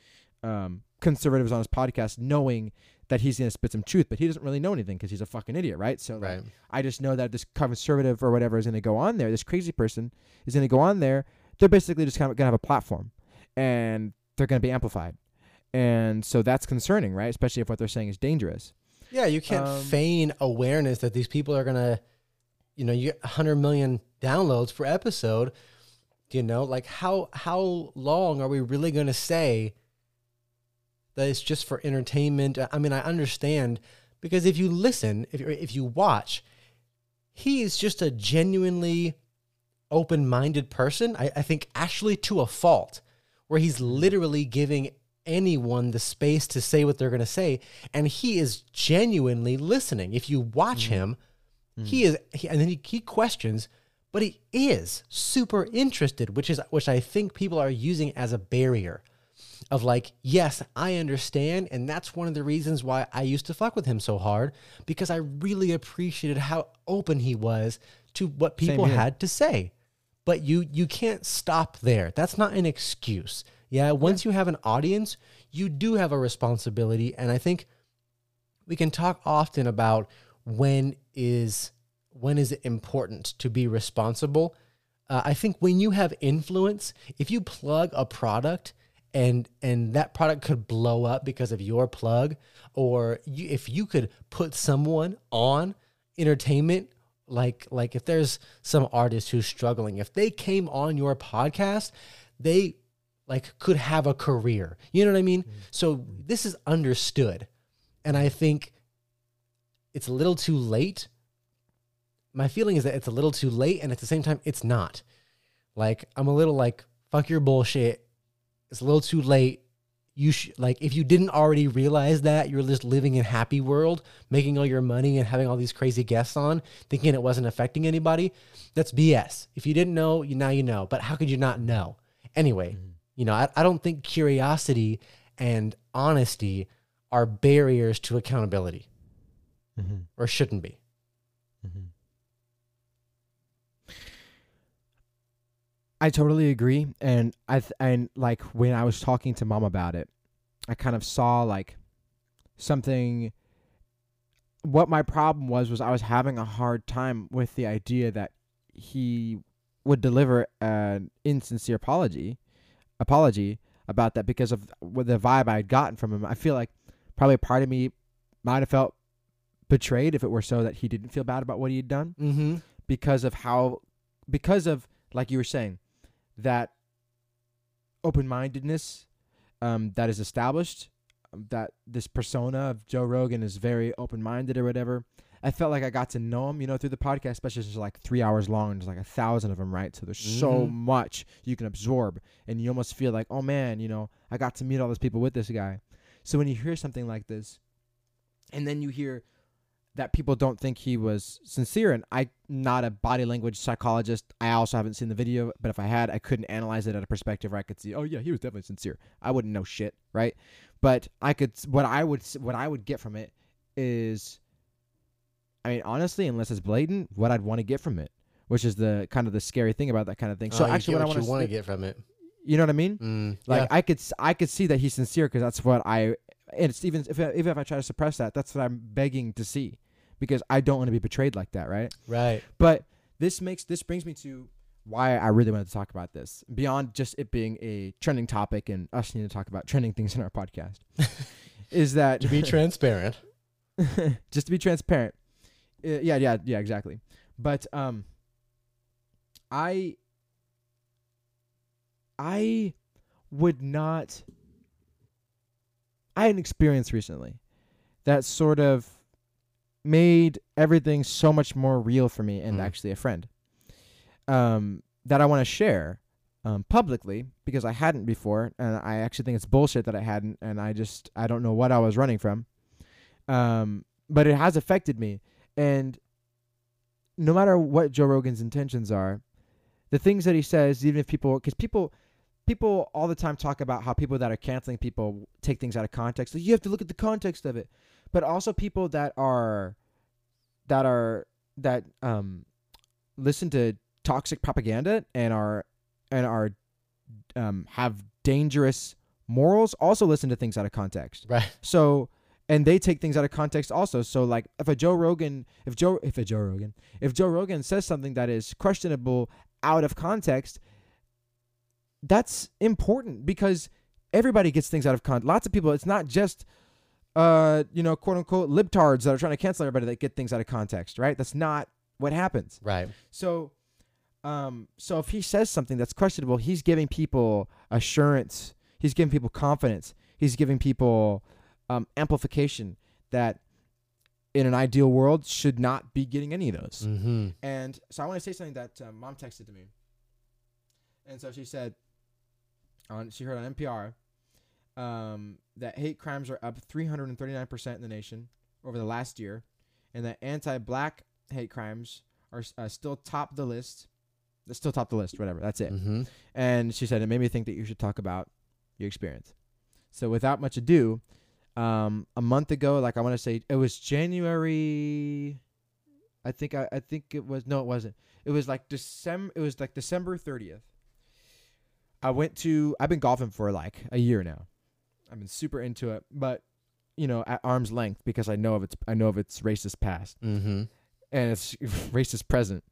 um, conservatives on his podcast, knowing that he's going to spit some truth, but he doesn't really know anything because he's a fucking idiot, right? So right. Like, I just know that this conservative or whatever is going to go on there. This crazy person is going to go on there. They're basically just kind of going to have a platform, and they're going to be amplified. And so that's concerning, right? Especially if what they're saying is dangerous. Yeah, you can't um, feign awareness that these people are going to, you know, you get one hundred million downloads per episode. You know, like how how long are we really going to say that it's just for entertainment? I mean, I understand, because if you listen, if if you watch, he is just a genuinely open-minded person. I, I think actually to a fault, where he's literally giving anyone the space to say what they're going to say, and he is genuinely listening. If you watch mm. him, mm. he is, he, and then he, he questions, but he is super interested, which is which I think people are using as a barrier of like, yes, I understand, and that's one of the reasons why I used to fuck with him so hard, because I really appreciated how open he was to what people had to say. But you you can't stop there. That's not an excuse. Yeah, once yeah. you have an audience, you do have a responsibility. And I think we can talk often about when is when is it important to be responsible. Uh, I think when you have influence, if you plug a product and and that product could blow up because of your plug, or you, if you could put someone on entertainment, like like if there's some artist who's struggling, if they came on your podcast, they like could have a career. You know what I mean? Mm-hmm. So this is understood. And I think it's a little too late. My feeling is that it's a little too late, and at the same time, it's not. Like, I'm a little like, fuck your bullshit. It's a little too late. You should, like, if you didn't already realize that, you're just living in happy world, making all your money and having all these crazy guests on, thinking it wasn't affecting anybody. That's B S. If you didn't know, you, now you know. But how could you not know? Anyway, mm-hmm. You know, I, I don't think curiosity and honesty are barriers to accountability, mm-hmm. or shouldn't be. Mm-hmm. I totally agree. And I, th and like when I was talking to Mom about it, I kind of saw like something, what my problem was, was I was having a hard time with the idea that he would deliver an insincere apology. apology about that, because of the vibe I had gotten from him. I feel like probably a part of me might have felt betrayed if it were so that he didn't feel bad about what he had done, mm-hmm. because of how, because of, like you were saying, that open-mindedness um, that is established, that this persona of Joe Rogan is very open-minded or whatever. I felt like I got to know him, you know, through the podcast, especially just like three hours long. And there's like a thousand of them, right? So there's mm-hmm. so much you can absorb, and you almost feel like, oh man, you know, I got to meet all those people with this guy. So when you hear something like this, and then you hear that people don't think he was sincere, and I'm not a body language psychologist. I also haven't seen the video, but if I had, I couldn't analyze it at a perspective where I could see, oh yeah, he was definitely sincere. I wouldn't know shit, right? But I could, what I would, what I would get from it is, I mean, honestly, unless it's blatant, what I'd want to get from it, which is the kind of the scary thing about that kind of thing. So oh, actually, what, what I want to get from it, you know what I mean? Mm, like yeah. I could, I could see that he's sincere, because that's what I. And it's even if even if I try to suppress that, that's what I'm begging to see, because I don't want to be betrayed like that, right? Right. But this makes this brings me to why I really wanted to talk about this, beyond just it being a trending topic and us needing to talk about trending things in our podcast, is that... to be transparent. Just to be transparent. Uh, yeah, yeah, yeah, exactly. But um, I... I would not... I had an experience recently that sort of made everything so much more real for me and mm-hmm. actually a friend um, that I want to share um, publicly, because I hadn't before, and I actually think it's bullshit that I hadn't, and I just, I don't know what I was running from. Um, but it has affected me. And no matter what Joe Rogan's intentions are, the things that he says, even if people, because people, people all the time talk about how people that are canceling people take things out of context. Like, you have to look at the context of it. But also people that are, that are, that um, listen to toxic propaganda and are, and are, um, have dangerous morals, also listen to things out of context. Right. So, and they take things out of context also. So like if a Joe Rogan, if Joe, if a Joe Rogan, if Joe Rogan says something that is questionable out of context, that's important, because everybody gets things out of context. Lots of people, it's not just, uh, you know, quote unquote libtards that are trying to cancel everybody that get things out of context, right? That's not what happens. Right. So, um, so if he says something that's questionable, he's giving people assurance. He's giving people confidence. He's giving people, um, amplification that in an ideal world should not be getting any of those. Mm-hmm. And so I want to say something that uh, mom texted to me. And so she said, on, she heard on N P R, um, that hate crimes are up three hundred thirty-nine percent in the nation over the last year, and that anti-black hate crimes are uh, still top the list. They're still top the list, whatever. That's it. Mm-hmm. And she said, it made me think that you should talk about your experience. So without much ado, um, a month ago, like I want to say, it was January. I think I, I think it was no, it wasn't. It was like December. It was like December thirtieth. I went to, I've been golfing for like a year now. I've been super into it, but you know, at arm's length, because I know of its, I know of its racist past mm-hmm. and it's racist present.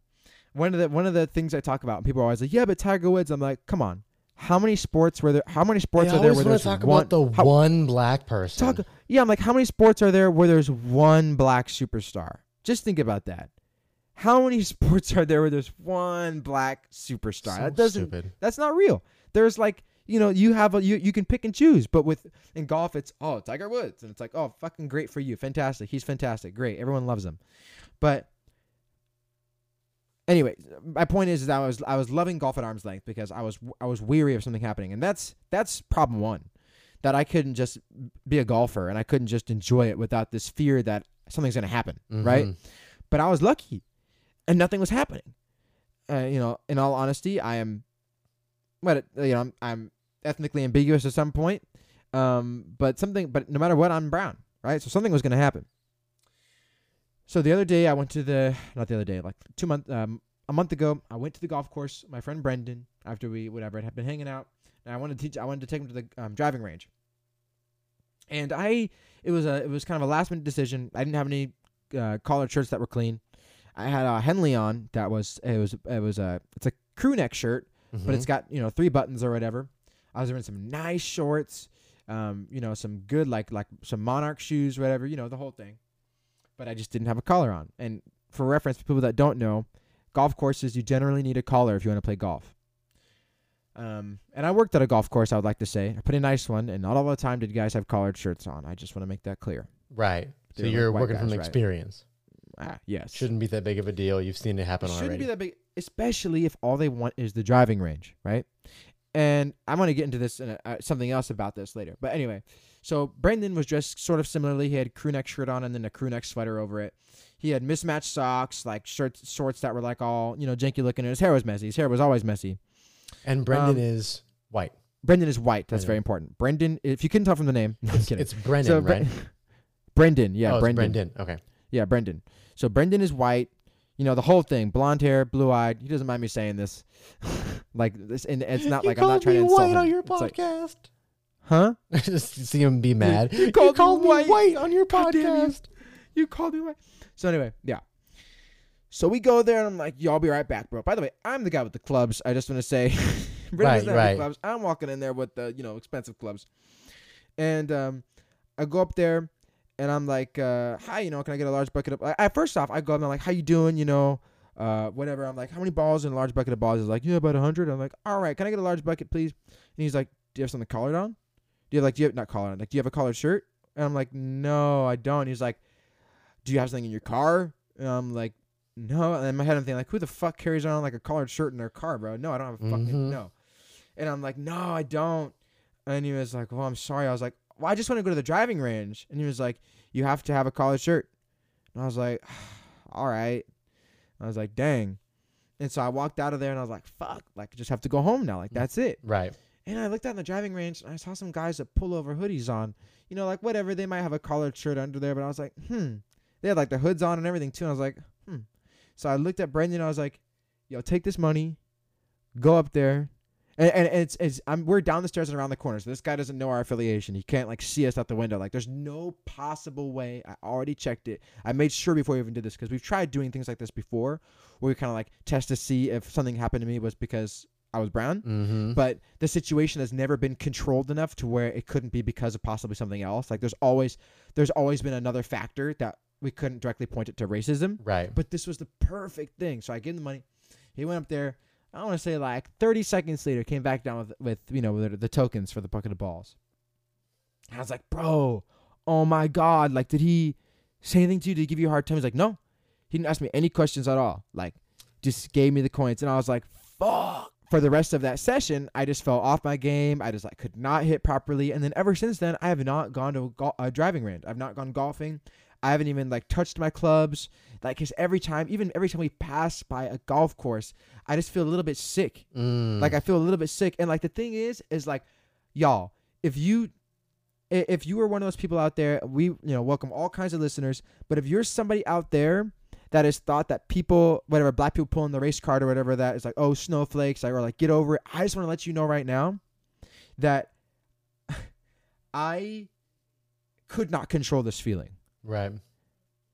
One of the, one of the things I talk about, and people are always like, yeah, but Tiger Woods. I'm like, come on. How many sports were there? How many sports are there where there's talk one, about the how, one black person? Talk, yeah. I'm like, how many sports are there where there's one black superstar? Just think about that. How many sports are there where there's one black superstar? So that doesn't, stupid. That's not real. There's like, you know, you have a, you, you can pick and choose, but with in golf, it's, oh, Tiger Woods. And it's like, oh, fucking great for you. Fantastic. He's fantastic. Great. Everyone loves him. But anyway, my point is, is that I was, I was loving golf at arm's length because I was, I was weary of something happening. And that's, that's problem one, that I couldn't just be a golfer and I couldn't just enjoy it without this fear that something's going to happen. Mm-hmm. Right. But I was lucky. And nothing was happening. Uh, you know, in all honesty, I am, what you know, I'm, I'm ethnically ambiguous at some point. Um, but something, but no matter what, I'm brown, right? So something was going to happen. So the other day, I went to the, not the other day, like two months, um, a month ago, I went to the golf course. My friend Brendan, after we whatever had been hanging out, and I wanted to teach, I wanted to take him to the um, driving range. And I, it was a, it was kind of a last minute decision. I didn't have any uh, collared shirts that were clean. I had a Henley on that was, it was, it was a, it's a crew neck shirt, mm-hmm. but it's got, you know, three buttons or whatever. I was wearing some nice shorts, um, you know, some good, like, like some Monarch shoes, whatever, you know, the whole thing. But I just didn't have a collar on. And for reference, for people that don't know, golf courses, you generally need a collar if you want to play golf. Um, and I worked at a golf course, I would like to say. I put a nice one, and not all the time did guys have collared shirts on. I just want to make that clear. Right. So you're working from experience. Ah, yes. Shouldn't be that big of a deal. You've seen it happen already. Shouldn't be that big, especially if all they want is the driving range, right? And I'm going to get into this and uh, something else about this later. But anyway, so Brandon was dressed sort of similarly. He had a crew neck shirt on and then a crew neck sweater over it. He had mismatched socks, like shirts, shorts that were like all, you know, janky looking. And his hair was messy. His hair was always messy. And Brandon um, is white. Brandon is white. That's Brandon. Very important. Brandon, if you couldn't tell from the name. No, I'm kidding. It's Brandon, so, right? Brandon, yeah. Oh, Brandon. Brandon, okay. Yeah, Brendan. So Brendan is white, you know, the whole thing, blonde hair, blue eyed. He doesn't mind me saying this, like this, and it's not you like I'm not trying to insult him. You called me white on your podcast, like, huh? Just see him be mad. You, you called, you called me, white. me white on your podcast. You. you called me white. So anyway, yeah. So we go there, and I'm like, y'all be right back, bro. By the way, I'm the guy with the clubs. I just want to say, right, right. Clubs. I'm walking in there with the, you know, expensive clubs. And um, I go up there, and I'm like, uh, hi, you know, can I get a large bucket of... I, I, first off, I go up, and I'm like, how you doing, you know, uh, whatever. I'm like, how many balls in a large bucket of balls? He's like, yeah, about one hundred. I'm like, all right, can I get a large bucket, please? And he's like, do you have something collared on? Do you have, like, do you have... Not collared on. Like, do you have a collared shirt? And I'm like, no, I don't. He's like, do you have something in your car? And I'm like, no. And in my head, I'm thinking, like, who the fuck carries on, like, a collared shirt in their car, bro? No, I don't have a fucking... Mm-hmm. No. And I'm like, no, I don't. And he was like, well, I'm sorry. I was like, well, I just want to go to the driving range. And he was like, you have to have a collared shirt. And I was like, all right. And I was like, dang. And so I walked out of there, and I was like, fuck, like, I just have to go home now. Like, that's it. Right. And I looked out in the driving range, and I saw some guys that pull over hoodies on. You know, like, whatever. They might have a collared shirt under there, but I was like, hmm. They had, like, the hoods on and everything, too. And I was like, hmm. So I looked at Brendan, and I was like, yo, take this money. Go up there. And, and it's, it's I'm we're down the stairs and around the corner, so this guy doesn't know our affiliation. He can't, like, see us out the window. Like, there's no possible way. I already checked it. I made sure before we even did this, because we've tried doing things like this before, where we kind of, like, test to see if something happened to me was because I was brown. Mm-hmm. But the situation has never been controlled enough to where it couldn't be because of possibly something else. Like, there's always there's always been another factor that we couldn't directly point it to racism. Right. But this was the perfect thing. So I gave him the money. He went up there. I want to say, like, thirty seconds later, came back down with, with you know, with the tokens for the bucket of balls. And I was like, bro, oh, my God. Like, did he say anything to you? Did he give you a hard time? He's like, no. He didn't ask me any questions at all. Like, just gave me the coins. And I was like, fuck. For the rest of that session, I just fell off my game. I just, like, could not hit properly. And then ever since then, I have not gone to a, go- a driving range. I've not gone golfing. I haven't even, like, touched my clubs. Like, because every time, even every time we pass by a golf course, I just feel a little bit sick. Mm. Like, I feel a little bit sick. And, like, the thing is, is, like, y'all, if you, if you are one of those people out there, we, you know, welcome all kinds of listeners. But if you're somebody out there that has thought that people, whatever, black people pulling the race card or whatever that is, like, oh, snowflakes, like, or, like, get over it. I just want to let you know right now that I could not control this feeling. Right.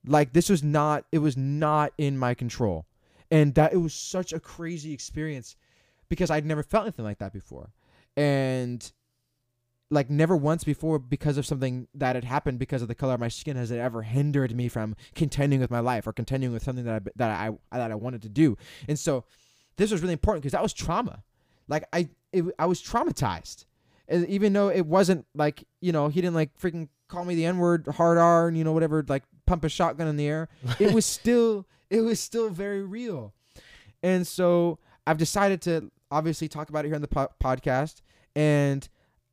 Like, this was not, it was not in my control. And that it was such a crazy experience because I'd never felt anything like that before. And, like, never once before, because of something that had happened because of the color of my skin, has it ever hindered me from contending with my life or continuing with something that I, that I, that I wanted to do. And so this was really important because that was trauma. Like, I, it, I was traumatized. And even though it wasn't, like, you know, he didn't, like, freaking call me the N-word, hard R, and, you know, whatever, like, pump a shotgun in the air. It was still, it was still very real. And so I've decided to obviously talk about it here on the po- podcast. And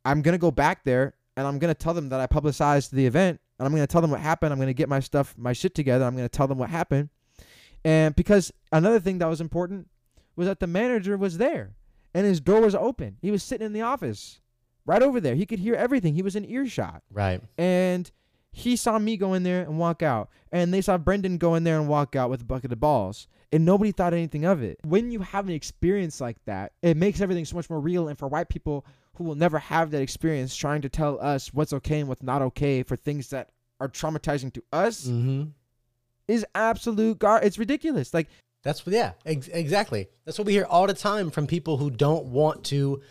I'm going to go back there, and I'm going to tell them that I publicized the event, and I'm going to tell them what happened. I'm going to get my stuff, my shit together. I'm going to tell them what happened. And because another thing that was important was that the manager was there and his door was open. He was sitting in the office. Right over there. He could hear everything. He was in earshot. Right. And he saw me go in there and walk out. And they saw Brendan go in there and walk out with a bucket of balls. And nobody thought anything of it. When you have an experience like that, it makes everything so much more real. And for white people who will never have that experience, trying to tell us what's okay and what's not okay for things that are traumatizing to us, mm-hmm. is absolute gar- it's ridiculous. Like, that's, yeah, ex- exactly. That's what we hear all the time from people who don't want to.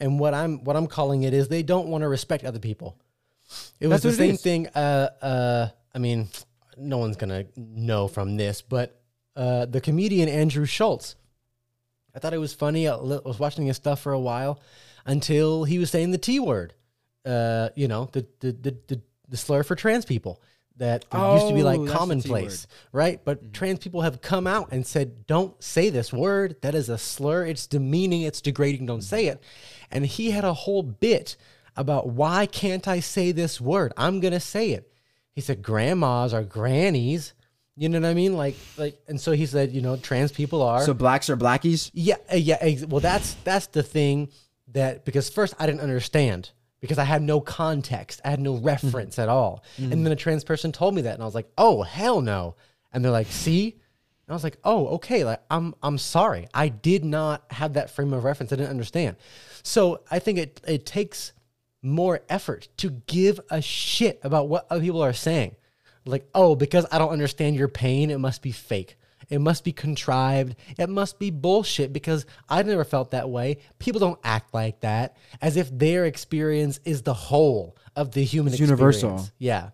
And what I'm what I'm calling it is they don't want to respect other people. It was the same thing. Uh, uh, I mean, no one's going to know from this, but uh, the comedian Andrew Schultz, I thought it was funny. I was watching his stuff for a while until he was saying the T word, uh, you know, the, the the the the slur for trans people that oh, used to be like commonplace, right? But mm-hmm. trans people have come out and said, don't say this word. That is a slur. It's demeaning. It's degrading. Don't say it. And he had a whole bit about why can't I say this word? I'm going to say it. He said, grandmas are grannies. You know what I mean? Like, like, and so he said, you know, trans people are. So blacks are blackies? Yeah. Yeah. Ex- well, that's, that's the thing that, because first I didn't understand because I had no context. I had no reference mm. at all. Mm. And then a trans person told me that and I was like, oh, hell no. And they're like, see? And I was like, oh, okay. Like, I'm, I'm sorry. I did not have that frame of reference. I didn't understand. So I think it, it takes more effort to give a shit about what other people are saying. Like, oh, because I don't understand your pain, it must be fake. It must be contrived. It must be bullshit because I've never felt that way. People don't act like that, as if their experience is the whole of the human it's experience. Universal. Yeah.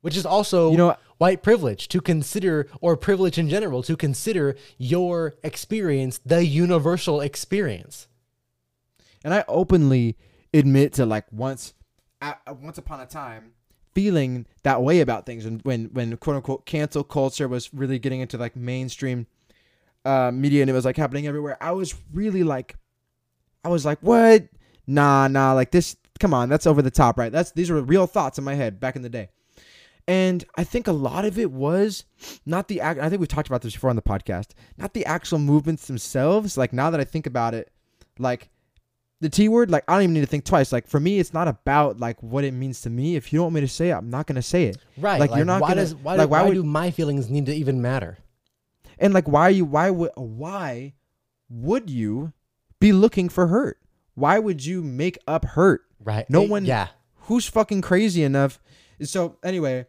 Which is also you know, white privilege to consider, or privilege in general, to consider your experience the universal experience. And I openly admit to like once, I, once upon a time, feeling that way about things when, when, when quote unquote cancel culture was really getting into like mainstream uh, media and it was like happening everywhere. I was really like, I was like, what? Nah, nah, like this. Come on, that's over the top, right? That's these were real thoughts in my head back in the day. And I think a lot of it was not the, I think we've talked about this before on the podcast, not the actual movements themselves. Like now that I think about it, like the T word, like I don't even need to think twice. Like for me, it's not about like what it means to me. If you don't want me to say it, I'm not going to say it. Right. Like, like you're not going to, why, like, why, why would, do my feelings need to even matter? And like, why are you, why would, why would you be looking for hurt? Why would you make up hurt? Right. No it, one, yeah. Who's fucking crazy enough. So anyway.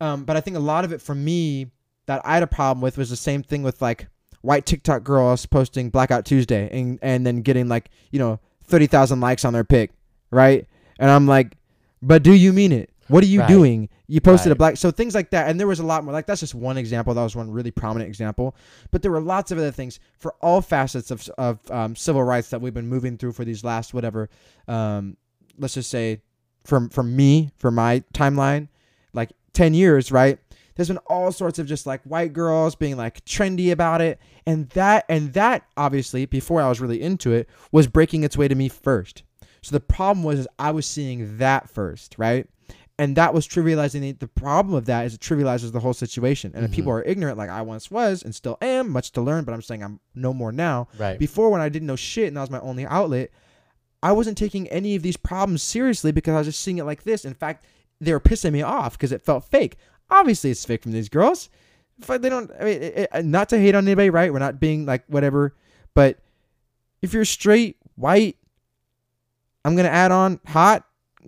Um, but I think a lot of it for me that I had a problem with was the same thing with like white TikTok girls posting Blackout Tuesday and, and then getting like, you know, thirty thousand likes on their pic. Right. And I'm like, but do you mean it? What are you right. doing? You posted right. a black. So things like that. And there was a lot more like, that's just one example. That was one really prominent example, but there were lots of other things for all facets of, of um, civil rights that we've been moving through for these last, whatever, um, let's just say from, from me, for my timeline, like ten years, right? There's been all sorts of just like white girls being like trendy about it. And that, and that obviously before I was really into it was breaking its way to me first. So the problem was, is I was seeing that first, right? And that was trivializing the, the problem of that is it trivializes the whole situation. And mm-hmm. if people are ignorant, like I once was and still am, much to learn, but I'm saying I'm no more now. Right. Before when I didn't know shit and that was my only outlet, I wasn't taking any of these problems seriously because I was just seeing it like this. In fact, they were pissing me off because it felt fake. Obviously, it's fake from these girls. But they don't. I mean, it, it, not to hate on anybody, right? We're not being like whatever. But if you're straight, white, I'm gonna add on hot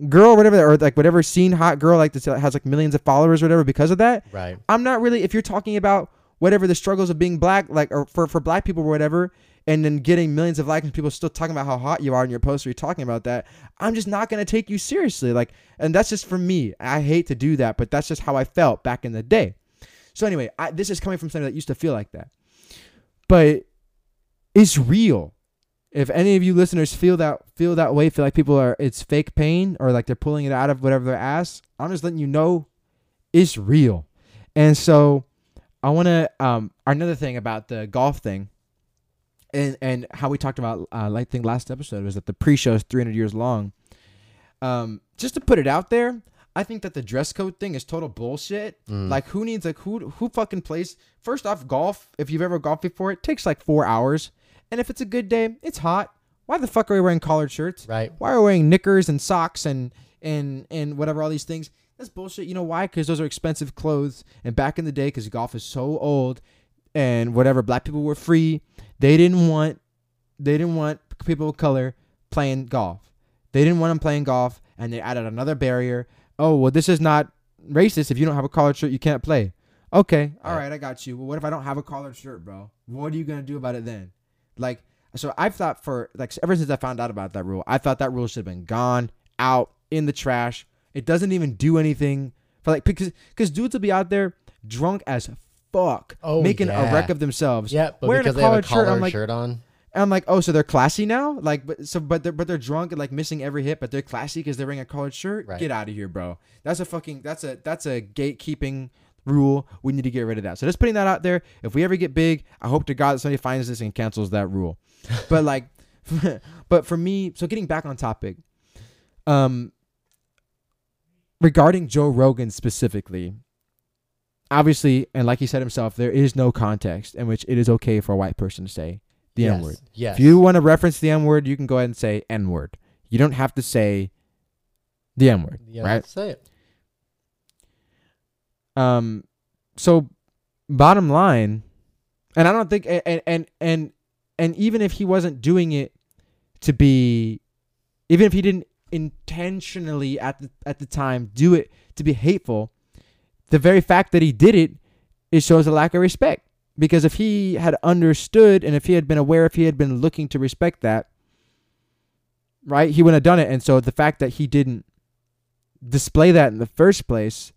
girl, whatever, or like whatever scene hot girl like that has like millions of followers, or whatever, because of that. Right. I'm not really. If you're talking about whatever the struggles of being black, like or for for black people, or whatever. And then getting millions of likes and people still talking about how hot you are in your post or you're talking about that. I'm just not going to take you seriously. Like, and that's just for me. I hate to do that, but that's just how I felt back in the day. So anyway, I, this is coming from somebody that used to feel like that, but it's real. If any of you listeners feel that, feel that way, feel like people are, it's fake pain or like they're pulling it out of whatever their ass, I'm just letting you know it's real. And so I want to, um, another thing about the golf thing. And and how we talked about, uh, I think last episode was that the pre-show is three hundred years long. Um, just to put it out there, I think that the dress code thing is total bullshit. Mm. Like who needs, like who who fucking plays? First off, golf, if you've ever golfed before, it takes like four hours. And if it's a good day, it's hot. Why the fuck are we wearing collared shirts? Right. Why are we wearing knickers and socks and, and, and whatever, all these things? That's bullshit. You know why? Because those are expensive clothes. And back in the day, because golf is so old and whatever, black people were free. They didn't want, they didn't want people of color playing golf. They didn't want them playing golf, and they added another barrier. Oh well, this is not racist. If you don't have a collared shirt, you can't play. Okay, all right, I got you. Well, what if I don't have a collared shirt, bro? What are you gonna do about it then? Like, so I've thought for like ever since I found out about that rule, I thought that rule should have been gone out in the trash. It doesn't even do anything for like because because dudes will be out there drunk as fuck. Fuck, oh, making yeah. a wreck of themselves. Yeah, but wearing because a they have a collared shirt, I'm like, shirt on. And I'm like, oh, so they're classy now? Like, but so, but they're but they're drunk and like missing every hit, but they're classy because they're wearing a collared shirt. Right. Get out of here, bro. That's a fucking that's a that's a gatekeeping rule. We need to get rid of that. So just putting that out there. If we ever get big, I hope to God that somebody finds this and cancels that rule. But like, but for me, so getting back on topic, um, regarding Joe Rogan specifically. Obviously, and like he said himself, there is no context in which it is okay for a white person to say the yes, N-word. Yes. If you want to reference the N-word, you can go ahead and say N-word. You don't have to say the N-word, yeah, right? Say it. Um. So, bottom line, and I don't think, and and and and even if he wasn't doing it to be, even if he didn't intentionally at the at the time do it to be hateful. The very fact that he did it, it shows a lack of respect. Because if he had understood and if he had been aware, if he had been looking to respect that, right, he wouldn't have done it. And so the fact that he didn't display that in the first place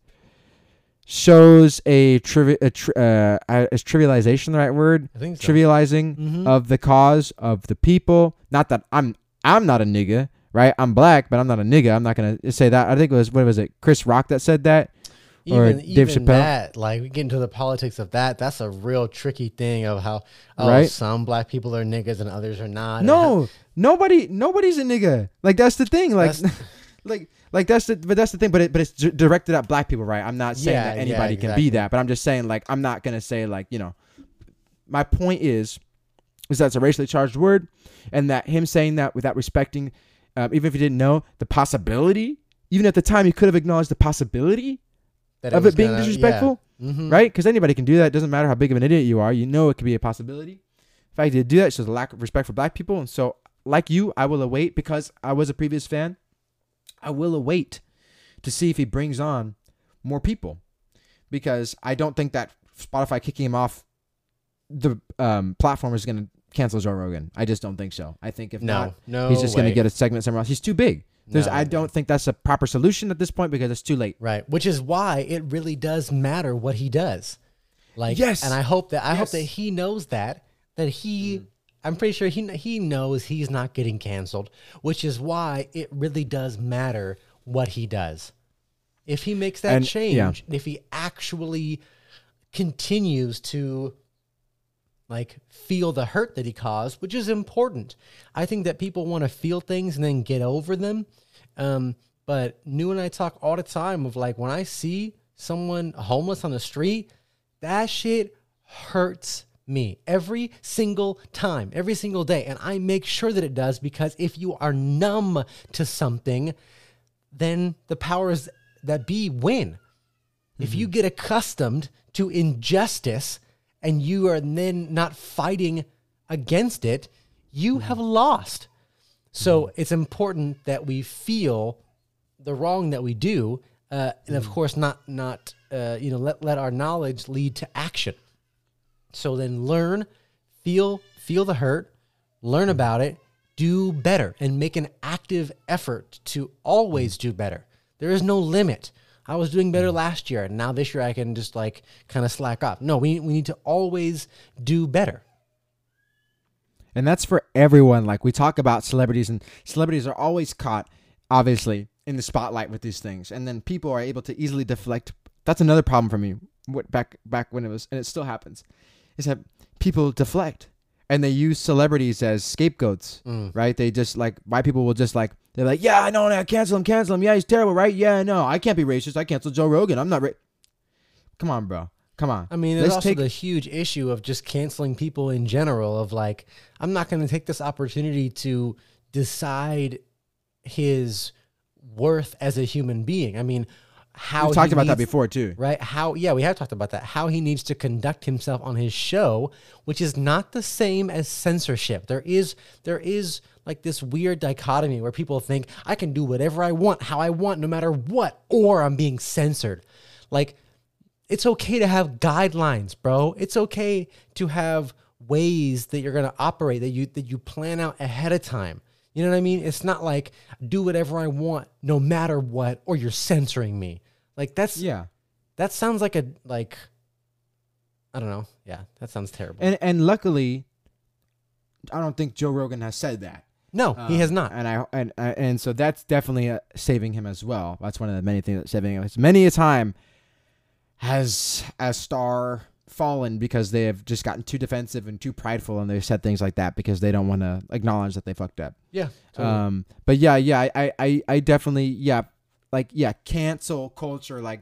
shows a, trivi- a tri- uh, is trivialization the right word? I think so. Trivializing mm-hmm. of the cause of the people. Not that I'm I'm not a nigga, right? I'm black, but I'm not a nigga. I'm not going to say that. I think it was, what was it? Chris Rock that said that? Even, or Dave even Chappelle? That, like, we get into the politics of that. That's a real tricky thing of how oh, right? some black people are niggas and others are not. No, how- nobody, nobody's a nigga. Like, that's the thing. Like, that's- like, Like that's the but that's the thing, but it, but it's directed at black people, right? I'm not saying yeah, that anybody yeah, exactly. can be that, but I'm just saying, like, I'm not gonna say, like, you know, my point is, is that it's a racially charged word, and that him saying that without respecting, um, even if he didn't know the possibility, even at the time he could have acknowledged the possibility that it of it being gonna, disrespectful, yeah. mm-hmm. right? Because anybody can do that. It doesn't matter how big of an idiot you are, you know it could be a possibility. In fact, to do that shows a lack of respect for black people, and so like you, I will await because I was a previous fan. I will await to see if he brings on more people because I don't think that Spotify kicking him off the um, platform is going to cancel Joe Rogan. I just don't think so. I think if no, not, no he's just going to get a segment somewhere else. He's too big. There's, no, I don't think that's a proper solution at this point because it's too late. Right, which is why it really does matter what he does. Like, yes, and I hope that I yes. hope that he knows that that he. Mm. I'm pretty sure he he knows he's not getting canceled, which is why it really does matter what he does. If he makes that and, change, yeah. if he actually continues to like feel the hurt that he caused, which is important. I think that people want to feel things and then get over them. Um, but New and I talk all the time of like when I see someone homeless on the street, that shit hurts me every single time, every single day. And I make sure that it does because if you are numb to something, then the powers that be win. Mm-hmm. If you get accustomed to injustice and you are then not fighting against it, you mm-hmm. have lost. So mm-hmm. it's important that we feel the wrong that we do. Uh, and of mm-hmm. course, not, not uh, you know, let, let our knowledge lead to action. So then learn, feel, feel the hurt, learn about it, do better, and make an active effort to always do better. There is no limit. I was doing better last year, and now this year I can just like kind of slack off. No, we we need to always do better. And that's for everyone. Like we talk about celebrities, and celebrities are always caught, obviously, in the spotlight with these things. And then people are able to easily deflect. That's another problem for me. What back back when it was, and it still happens. Is that people deflect and they use celebrities as scapegoats, mm. right? They just like, white people will just like, they're like, yeah, I know, no, cancel him, cancel him. Yeah, he's terrible, right? Yeah, no, I can't be racist. I cancel Joe Rogan. I'm not ra-. Come on, bro. Come on. I mean, there's Let's also take- the huge issue of just canceling people in general of like, I'm not going to take this opportunity to decide his worth as a human being. I mean, How We've talked about needs, that before too, right? How, yeah, we have talked about that. How he needs to conduct himself on his show, which is not the same as censorship. There is, there is like this weird dichotomy where people think I can do whatever I want, how I want, no matter what, or I'm being censored. Like, it's okay to have guidelines, bro. It's okay to have ways that you're gonna operate that you that you plan out ahead of time. You know what I mean? It's not like do whatever I want, no matter what, or you're censoring me. Like that's yeah. That sounds like a like. I don't know. Yeah, that sounds terrible. And and luckily, I don't think Joe Rogan has said that. No, um, he has not. And I and and so that's definitely uh, saving him as well. That's one of the many things that's saving him. It's many a time has a star fallen because they have just gotten too defensive and too prideful, and they've said things like that because they don't want to acknowledge that they fucked up. Yeah. Totally. Um. But yeah, yeah, I, I, I definitely, yeah, like, yeah, cancel culture. Like,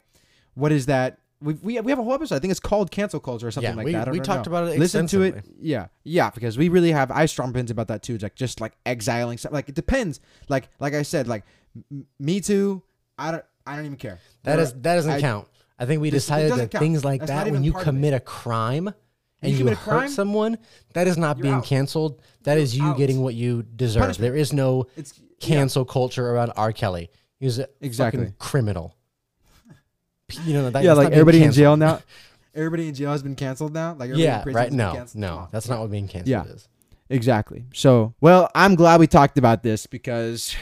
what is that? We we we have a whole episode. I think it's called cancel culture or something yeah, like we, that. I don't we know, talked no. about it. Listen to it. Yeah, yeah, because we really have. I have strong opinions about that too. Like just like exiling stuff. Like it depends. Like like I said, like m- me too. I don't I don't even care. That We're, is that doesn't I, count. I think we this, decided that count. things like That's that, when you commit a crime and you, you hurt crime, someone, that is not being out. canceled. That you're is you out. getting what you deserve. Punishment. There is no it's, cancel yeah. culture around R. Kelly. He was a exactly. fucking criminal. You know, that, yeah, like everybody in jail now. everybody in jail has been canceled now? Like, yeah, right? No, no, that's not what being canceled yeah. is. Exactly. So, well, I'm glad we talked about this because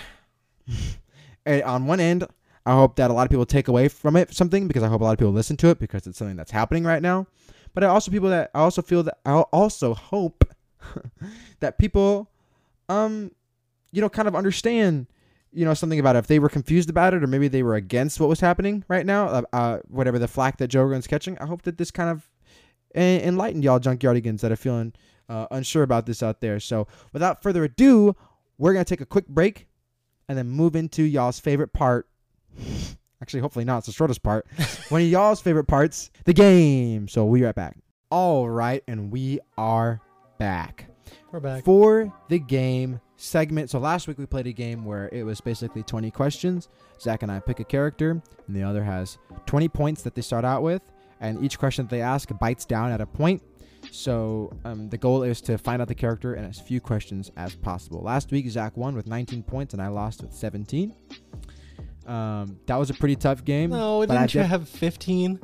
on one end, I hope that a lot of people take away from it something, because I hope a lot of people listen to it because it's something that's happening right now. But I also people that I also feel that I also hope that people, um, you know, kind of understand, you know, something about it. If they were confused about it, or maybe they were against what was happening right now, uh, uh whatever the flack that Joe Rogan's catching, I hope that this kind of en- enlightened y'all Junkyardigans that are feeling Uh, unsure about this out there. So without further ado, we're going to take a quick break and then move into y'all's favorite part. Actually, hopefully not. It's the shortest part. One of y'all's favorite parts, the game. So we'll be right back. All right. And we are back. We're back. For the game segment. So last week we played a game where it was basically twenty questions. Zach and I pick a character and the other has twenty points that they start out with. And each question that they ask bites down at a point. So um, the goal is to find out the character in as few questions as possible. Last week, Zach won with nineteen points, and I lost with seventeen. Um, that was a pretty tough game. No, didn't def- you have fifteen?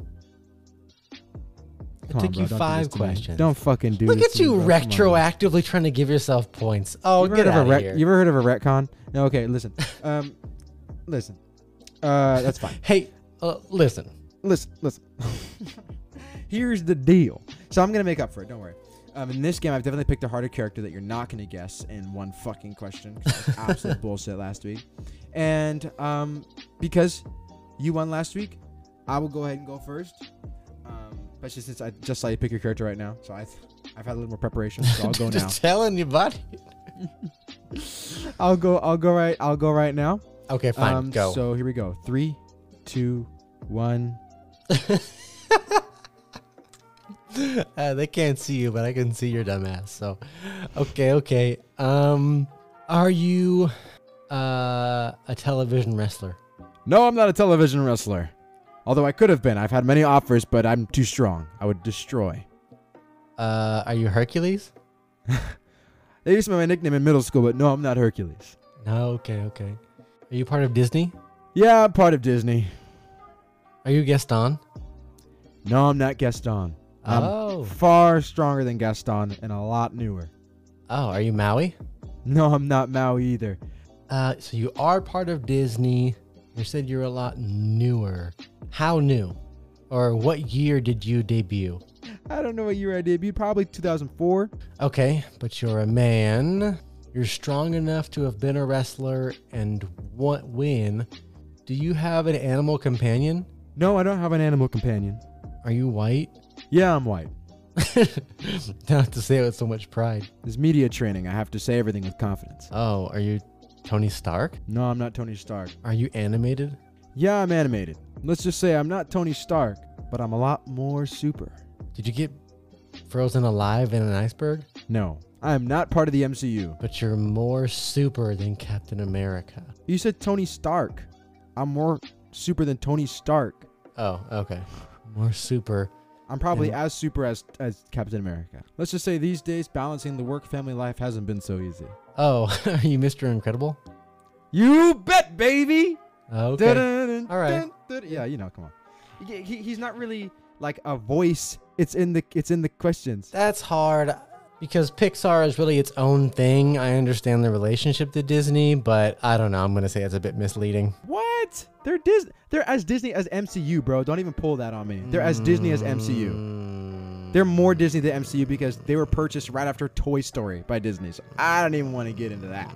It took you five questions. Don't fucking do this. Look at you retroactively trying to give yourself points. Oh, get out of here. You ever heard of a retcon? No, okay, listen. um, listen. Uh, that's fine. Hey, uh, listen. Listen, listen. Here's the deal. So I'm going to make up for it. Don't worry. Um, in this game, I've definitely picked a harder character that you're not going to guess in one fucking question. Because that was absolute bullshit last week. And um, because you won last week, I will go ahead and go first. Um, especially since I just saw you pick your character right now. So I've, I've had a little more preparation. So I'll go just now. Just telling you, buddy. I'll go I'll go right I'll go right now. Okay, fine. Um, go. So here we go. Three, two, one. Uh, they can't see you, but I can see your dumb ass. So, okay, okay. Um, are you uh, a television wrestler? No, I'm not a television wrestler. Although I could have been. I've had many offers, but I'm too strong. I would destroy. Uh, are you Hercules? They used to be my nickname in middle school, but no, I'm not Hercules. No, okay, okay. Are you part of Disney? Yeah, I'm part of Disney. Are you Gaston? No, I'm not Gaston. I'm oh. far stronger than Gaston and a lot newer. Oh, are you Maui? No, I'm not Maui either. Uh, so you are part of Disney. You said you're a lot newer. How new? Or what year did you debut? I don't know what year I debuted. Probably two thousand four. Okay, but you're a man. You're strong enough to have been a wrestler and want win. Do you have an animal companion? No, I don't have an animal companion. Are you white? Yeah, I'm white. Not to say it with so much pride. This media training, I have to say everything with confidence. Oh, are you Tony Stark? No, I'm not Tony Stark. Are you animated? Yeah, I'm animated. Let's just say I'm not Tony Stark, but I'm a lot more super. Did you get frozen alive in an iceberg? No, I am not part of the M C U. But you're more super than Captain America. You said Tony Stark. I'm more super than Tony Stark. Oh, okay. More super. I'm probably as super as as Captain America. Let's just say these days, balancing the work-family life hasn't been so easy. Oh, are you Mister Incredible? You bet, baby! Okay. Dun, all right. Dun, dun, dun. Yeah, you know, come on. He, he, he's not really like a voice. It's in the it's in the questions. That's hard because Pixar is really its own thing. I understand the relationship to Disney, but I don't know. I'm going to say it's a bit misleading. What? They're Disney. They're as Disney as M C U, bro. Don't even pull that on me. They're as Disney as M C U. They're more Disney than M C U because they were purchased right after Toy Story by Disney. So I don't even want to get into that.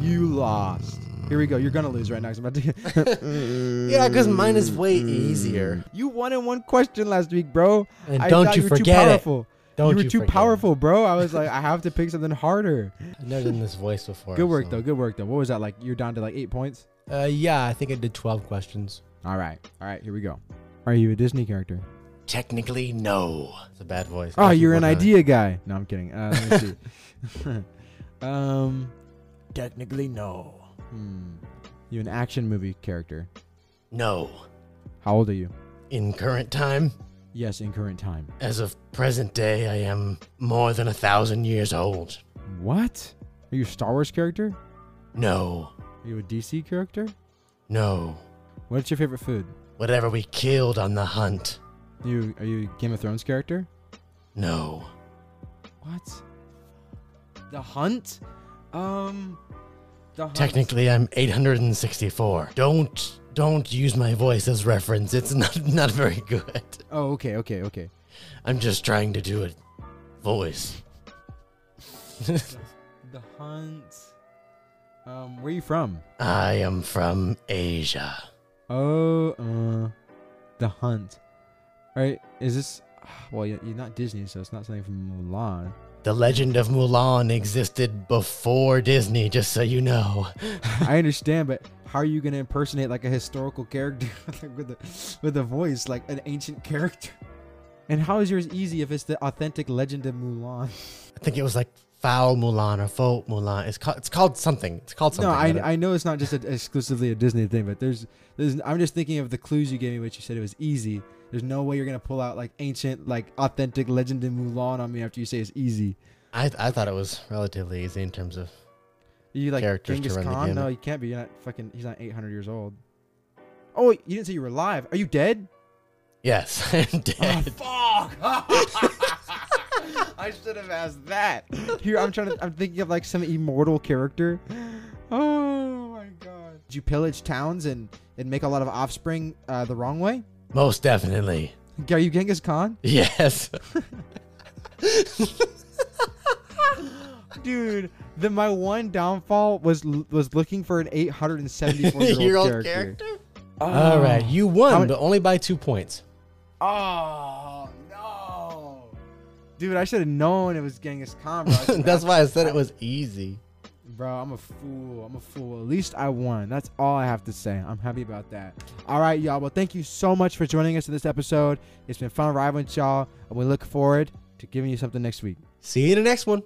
You lost. Here we go. You're going to lose right now. I'm about to yeah, because mine is way easier. You won in one question last week, bro. And I don't you, you were forget too powerful. It. Don't you were you too powerful, it. Bro. I was like, I have to pick something harder. I've never done this voice before. Good work, so. though. Good work, though. What was that like? You're down to like eight points? Uh, yeah, I think I did twelve questions. All right. All right, here we go. Are you a Disney character? Technically, no. It's a bad voice. Oh, you're an idea guy. No, I'm kidding. Uh, let me see. um, Technically, no. Hmm. You an action movie character? No. How old are you? In current time? Yes, in current time. As of present day, I am more than a thousand years old. What? Are you a Star Wars character? No. Are you a D C character? No. What's your favorite food? Whatever we killed on the hunt. You are you a Game of Thrones character? No. What? The Hunt? Um. The Hunt. Technically, I'm eight hundred sixty-four. Don't don't use my voice as reference. It's not not very good. Oh, okay, okay, okay. I'm just trying to do it. Voice. the, the Hunt. Um, where are you from? I am from Asia. Oh, uh, The Hunt. All right, is this... Well, you're not Disney, so it's not something from Mulan. The legend of Mulan existed before Disney, just so you know. I understand, but how are you going to impersonate like a historical character with a, with a voice, like an ancient character? And how is yours easy if it's the authentic legend of Mulan? I think it was like... Foul Mulan or Faux Mulan. It's called, it's called something. It's called something. No, I, I, I know it's not just a, exclusively a Disney thing, but there's, there's, I'm just thinking of the clues you gave me, which you said it was easy. There's no way you're going to pull out like ancient, like authentic legend in Mulan on me after you say it's easy. I I thought it was relatively easy in terms of you like characters Genghis to run Khan? The game. No, you can't be. You're not fucking, he's not eight hundred years old. Oh, you didn't say you were alive. Are you dead? Yes, I'm dead. Oh, fuck! I should have asked that. Here, I'm trying to. I'm thinking of like some immortal character. Oh my god! Did you pillage towns and, and make a lot of offspring uh, the wrong way? Most definitely. Are you Genghis Khan? Yes. Dude, then my one downfall was was looking for an eight hundred seventy-four-year-old character. character? Oh. All right, you won, I'm, but only by two points. Oh. Dude, I should have known it was Genghis Khan, bro. That's why I said it was easy. Bro, I'm a fool. I'm a fool. At least I won. That's all I have to say. I'm happy about that. All right, y'all. Well, thank you so much for joining us in this episode. It's been fun riding with y'all, and we look forward to giving you something next week. See you in the next one.